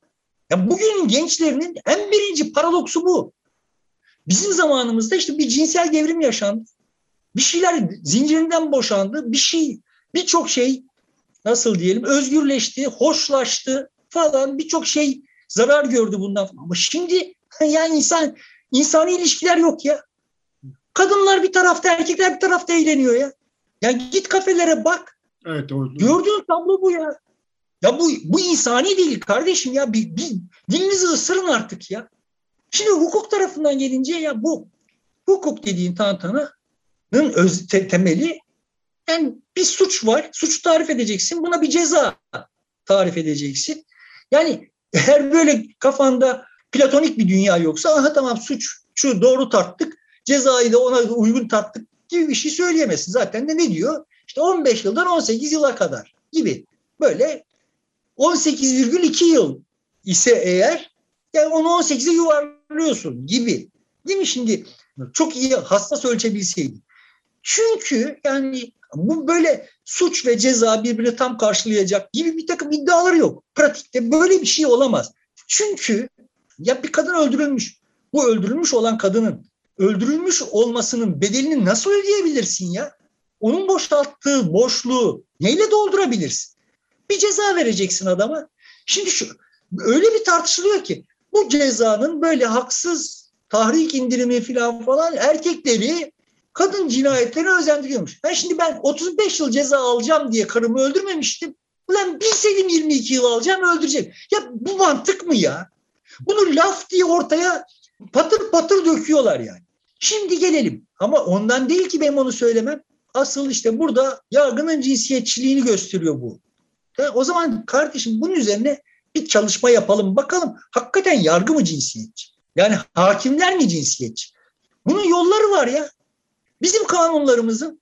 Ya bugünün gençlerinin en birinci paradoksu bu. Bizim zamanımızda işte bir cinsel devrim yaşandı. Bir şeyler zincirinden boşandı. Bir şey, birçok şey nasıl diyelim özgürleşti, hoşlaştı falan birçok şey zarar gördü bundan. Ama şimdi yani insan insani ilişkiler yok ya. Kadınlar bir tarafta, erkekler bir tarafta eğleniyor ya. Yani git kafelere bak. Evet, doğru. Gördüğün tablo bu ya. Ya bu bu insani değil kardeşim ya. Bir, bir dilinizi ısırın artık ya. Şimdi hukuk tarafından gelince ya bu hukuk dediğin tantananın öz te, temeli yani bir suç var, suç tarif edeceksin, buna bir ceza tarif edeceksin. Yani eğer böyle kafanda platonik bir dünya yoksa aha tamam suç, şu doğru tarttık, cezayı da ona uygun tarttık gibi bir şey söyleyemezsin. Zaten de ne diyor? İşte on beş yıldan on sekiz yıla kadar gibi böyle on sekiz virgül iki yıl ise eğer yani onu on sekize yuvarlıyorsun gibi. Değil mi şimdi? Çok iyi hassas ölçebilseydik. Çünkü yani bu böyle suç ve ceza birbirini tam karşılayacak gibi bir takım iddiaları yok. Pratikte böyle bir şey olamaz. Çünkü ya bir kadın öldürülmüş. Bu öldürülmüş olan kadının öldürülmüş olmasının bedelini nasıl ödeyebilirsin ya? Onun boşalttığı boşluğu neyle doldurabilirsin? Bir ceza vereceksin adama. Şimdi şu öyle bir tartışılıyor ki bu cezanın böyle haksız tahrik indirimi falan falan erkekleri kadın cinayetlerine özendiriyormuş. Ben şimdi ben otuz beş yıl ceza alacağım diye karımı öldürmemiştim. Ulan bilseydim yirmi iki yıl alacağım öldürecek. Ya bu mantık mı ya? Bunu laf diye ortaya patır patır döküyorlar yani. Şimdi gelelim ama ondan değil ki benim onu söylemem. Asıl işte burada yargının cinsiyetçiliğini gösteriyor bu. Yani o zaman kardeşim bunun üzerine bir çalışma yapalım bakalım. Hakikaten yargı mı cinsiyetçi? Yani hakimler mi cinsiyetçi? Bunun yolları var ya. Bizim kanunlarımızın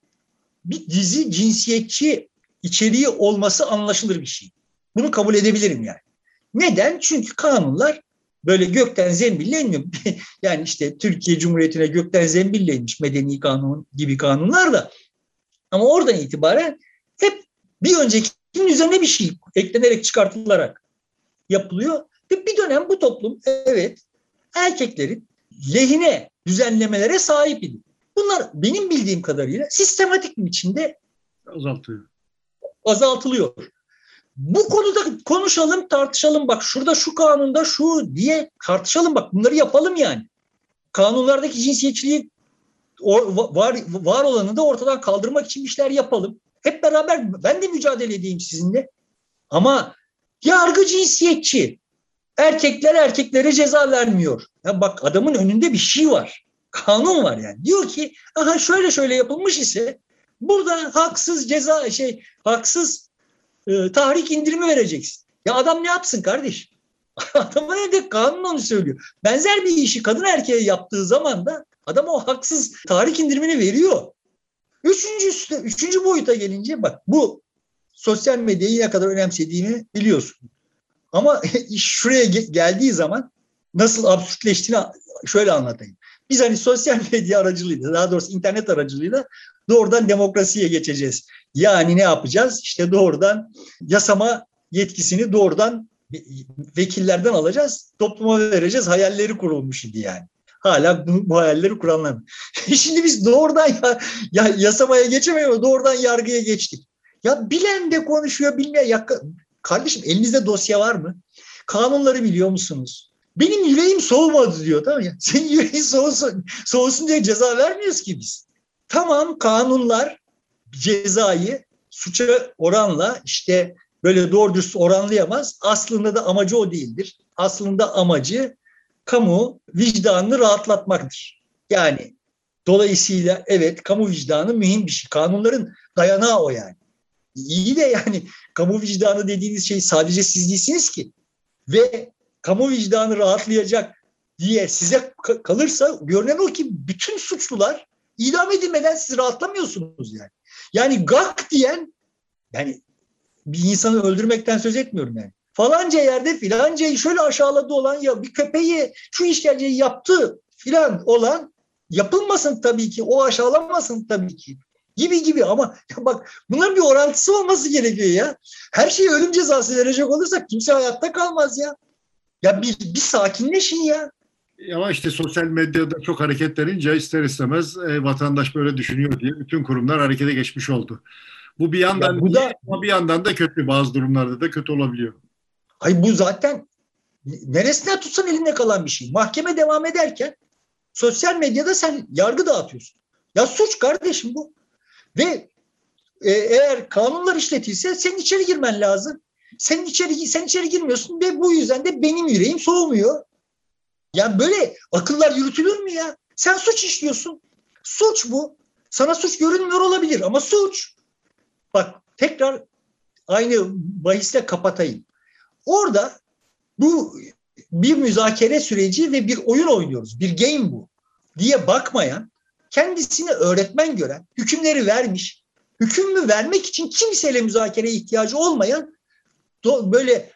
bir dizi cinsiyetçi içeriği olması anlaşılır bir şey. Bunu kabul edebilirim yani. Neden? Çünkü kanunlar böyle gökten zembille inmiyor. Yani işte Türkiye Cumhuriyeti'ne gökten zembille inmiş medeni kanun gibi kanunlar da. Ama oradan itibaren hep bir öncekinin üzerine bir şey eklenerek, çıkartılarak yapılıyor. Ve bir dönem bu toplum, evet, erkeklerin lehine düzenlemelere sahip idi. Bunlar benim bildiğim kadarıyla sistematik bir biçimde azaltılıyor. azaltılıyor. Bu konuda konuşalım, tartışalım. Bak şurada şu kanunda şu diye tartışalım. Bak bunları yapalım yani. Kanunlardaki cinsiyetçiliği, var, var olanı da ortadan kaldırmak için işler yapalım. Hep beraber ben de mücadele edeyim sizinle. Ama yargı cinsiyetçi. Erkekler erkeklere ceza vermiyor. Ya bak adamın önünde bir şey var. Kanun var yani. Diyor ki aha şöyle şöyle yapılmış ise burada haksız ceza şey haksız e, tahrik indirimi vereceksin. Ya adam ne yapsın kardeş? Adamın önünde kanun onu söylüyor. Benzer bir işi kadın erkeğe yaptığı zaman da adam o haksız tahrik indirimini veriyor. Üçüncü, üçüncü boyuta gelince bak bu sosyal medyayı ne kadar önemsediğini biliyorsun. Ama iş şuraya geldiği zaman nasıl absürtleştiğini şöyle anlatayım. Biz hani sosyal medya aracılığıyla, daha doğrusu internet aracılığıyla doğrudan demokrasiye geçeceğiz. Yani ne yapacağız? İşte doğrudan yasama yetkisini doğrudan vekillerden alacağız, topluma vereceğiz. Hayalleri kurulmuş idi yani. Hala bu, bu hayalleri kuranlar. Şimdi biz doğrudan ya, ya, yasamaya geçemiyoruz, doğrudan yargıya geçtik. Ya bilen de konuşuyor, bilmeyen... Ya, kardeşim elinizde dosya var mı? Kanunları biliyor musunuz? Benim yüreğim soğumadı diyor. Tamam ya. Senin yüreğin soğusun, soğusun diye ceza vermiyoruz ki biz. Tamam kanunlar cezayı suça oranla işte böyle doğru dürüst oranlayamaz. Aslında da amacı o değildir. Aslında amacı kamu vicdanını rahatlatmaktır. Yani dolayısıyla evet kamu vicdanı mühim bir şey. Kanunların dayanağı o yani. İyi de yani kamu vicdanı dediğiniz şey sadece siz değilsiniz ki. Ve kamu vicdanı rahatlayacak diye size kalırsa görünen o ki bütün suçlular idam edilmeden siz rahatlamıyorsunuz yani. Yani gak diyen, yani bir insanı öldürmekten söz etmiyorum yani. Falanca yerde filancayı şöyle aşağıladı olan, ya bir köpeği şu işkenceyi yaptı filan olan, yapılmasın tabii ki, o aşağılanmasın tabii ki. Gibi gibi ama ya bak bunların bir orantısı olması gerekiyor ya. Her şeye ölüm cezası verecek olursak kimse hayatta kalmaz ya. Ya bir, bir sakinleşin ya. Ama işte sosyal medyada çok hareketlenince ister istemez e, vatandaş böyle düşünüyor diye bütün kurumlar harekete geçmiş oldu. Bu bir yandan ya bu da, ama bir yandan da kötü, bazı durumlarda da kötü olabiliyor. Ay bu zaten neresinden tutsan elinde kalan bir şey. Mahkeme devam ederken sosyal medyada sen yargı dağıtıyorsun. Ya suç kardeşim bu. Ve eğer kanunlar işletilse senin içeri girmen lazım. Senin içeri sen içeri girmiyorsun ve bu yüzden de benim yüreğim soğumuyor. Yani böyle akıllar yürütülür mü ya? Sen suç işliyorsun. Suç bu. Sana suç görünmüyor olabilir ama suç. Bak tekrar aynı bahisle kapatayım. Orada bu bir müzakere süreci ve bir oyun oynuyoruz. Bir game bu diye bakmayan, kendisini öğretmen gören, hükümleri vermiş, hükümü vermek için kimseyle müzakereye ihtiyacı olmayan böyle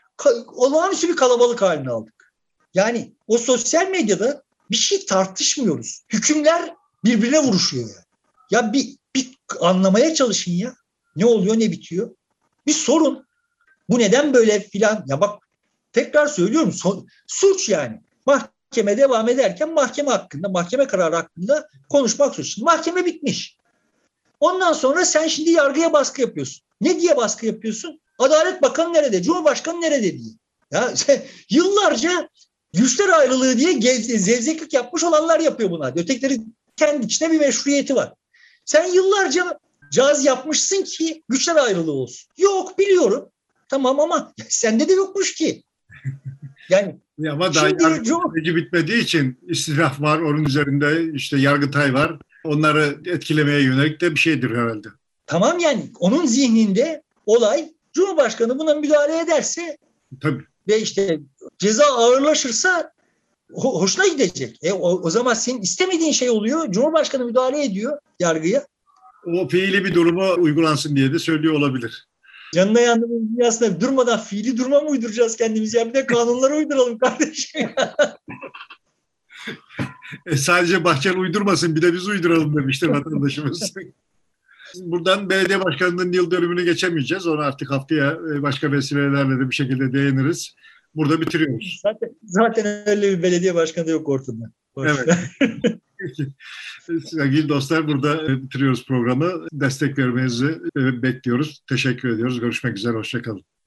olağanüstü bir kalabalık haline aldık. Yani o sosyal medyada bir şey tartışmıyoruz. Hükümler birbirine vuruşuyor. Yani. Ya bir, bir anlamaya çalışın ya. Ne oluyor, ne bitiyor? Bir sorun. Bu neden böyle filan? Ya bak tekrar söylüyorum, suç yani. Bak. Mahkeme devam ederken mahkeme hakkında, mahkeme kararı hakkında konuşmak suçlu. Mahkeme bitmiş. Ondan sonra sen şimdi yargıya baskı yapıyorsun. Ne diye baskı yapıyorsun? Adalet Bakanı nerede? Cumhurbaşkanı nerede diye. Ya sen, yıllarca güçler ayrılığı diye gev- zevzeklik yapmış olanlar yapıyor bunu. Ötekilerin kendi içinde bir meşruiyeti var. Sen yıllarca caz yapmışsın ki güçler ayrılığı olsun. Yok biliyorum. Tamam ama sende de yokmuş ki. Yani ama daha yargı bitmediği için istinaf var, onun üzerinde işte Yargıtay var. Onları etkilemeye yönelik de bir şeydir herhalde. Tamam yani onun zihninde olay Cumhurbaşkanı buna müdahale ederse tabii. Ve işte ceza ağırlaşırsa hoşuna gidecek. E, o, o zaman senin istemediğin şey oluyor. Cumhurbaşkanı müdahale ediyor yargıya. O fiili bir durumu uygulansın diye de söylüyor olabilir. Canına yandığımız dünyasında durmadan fiili duruma mı uyduracağız kendimizi? Ya bir de kanunlara uyduralım kardeşim. E sadece Bahçeli uydurmasın, bir de biz uyduralım demişti vatandaşımız. Buradan belediye başkanının yıl dönümünü geçemeyeceğiz. Onu artık haftaya başka vesilelerle de bir şekilde değiniriz. Burada bitiriyoruz. Zaten, zaten öyle bir belediye başkanı da yok ortada. Hoş. Evet. Sevgili dostlar, burada bitiriyoruz programı. Destek vermenizi bekliyoruz. Teşekkür ediyoruz. Görüşmek üzere. Hoşça kalın.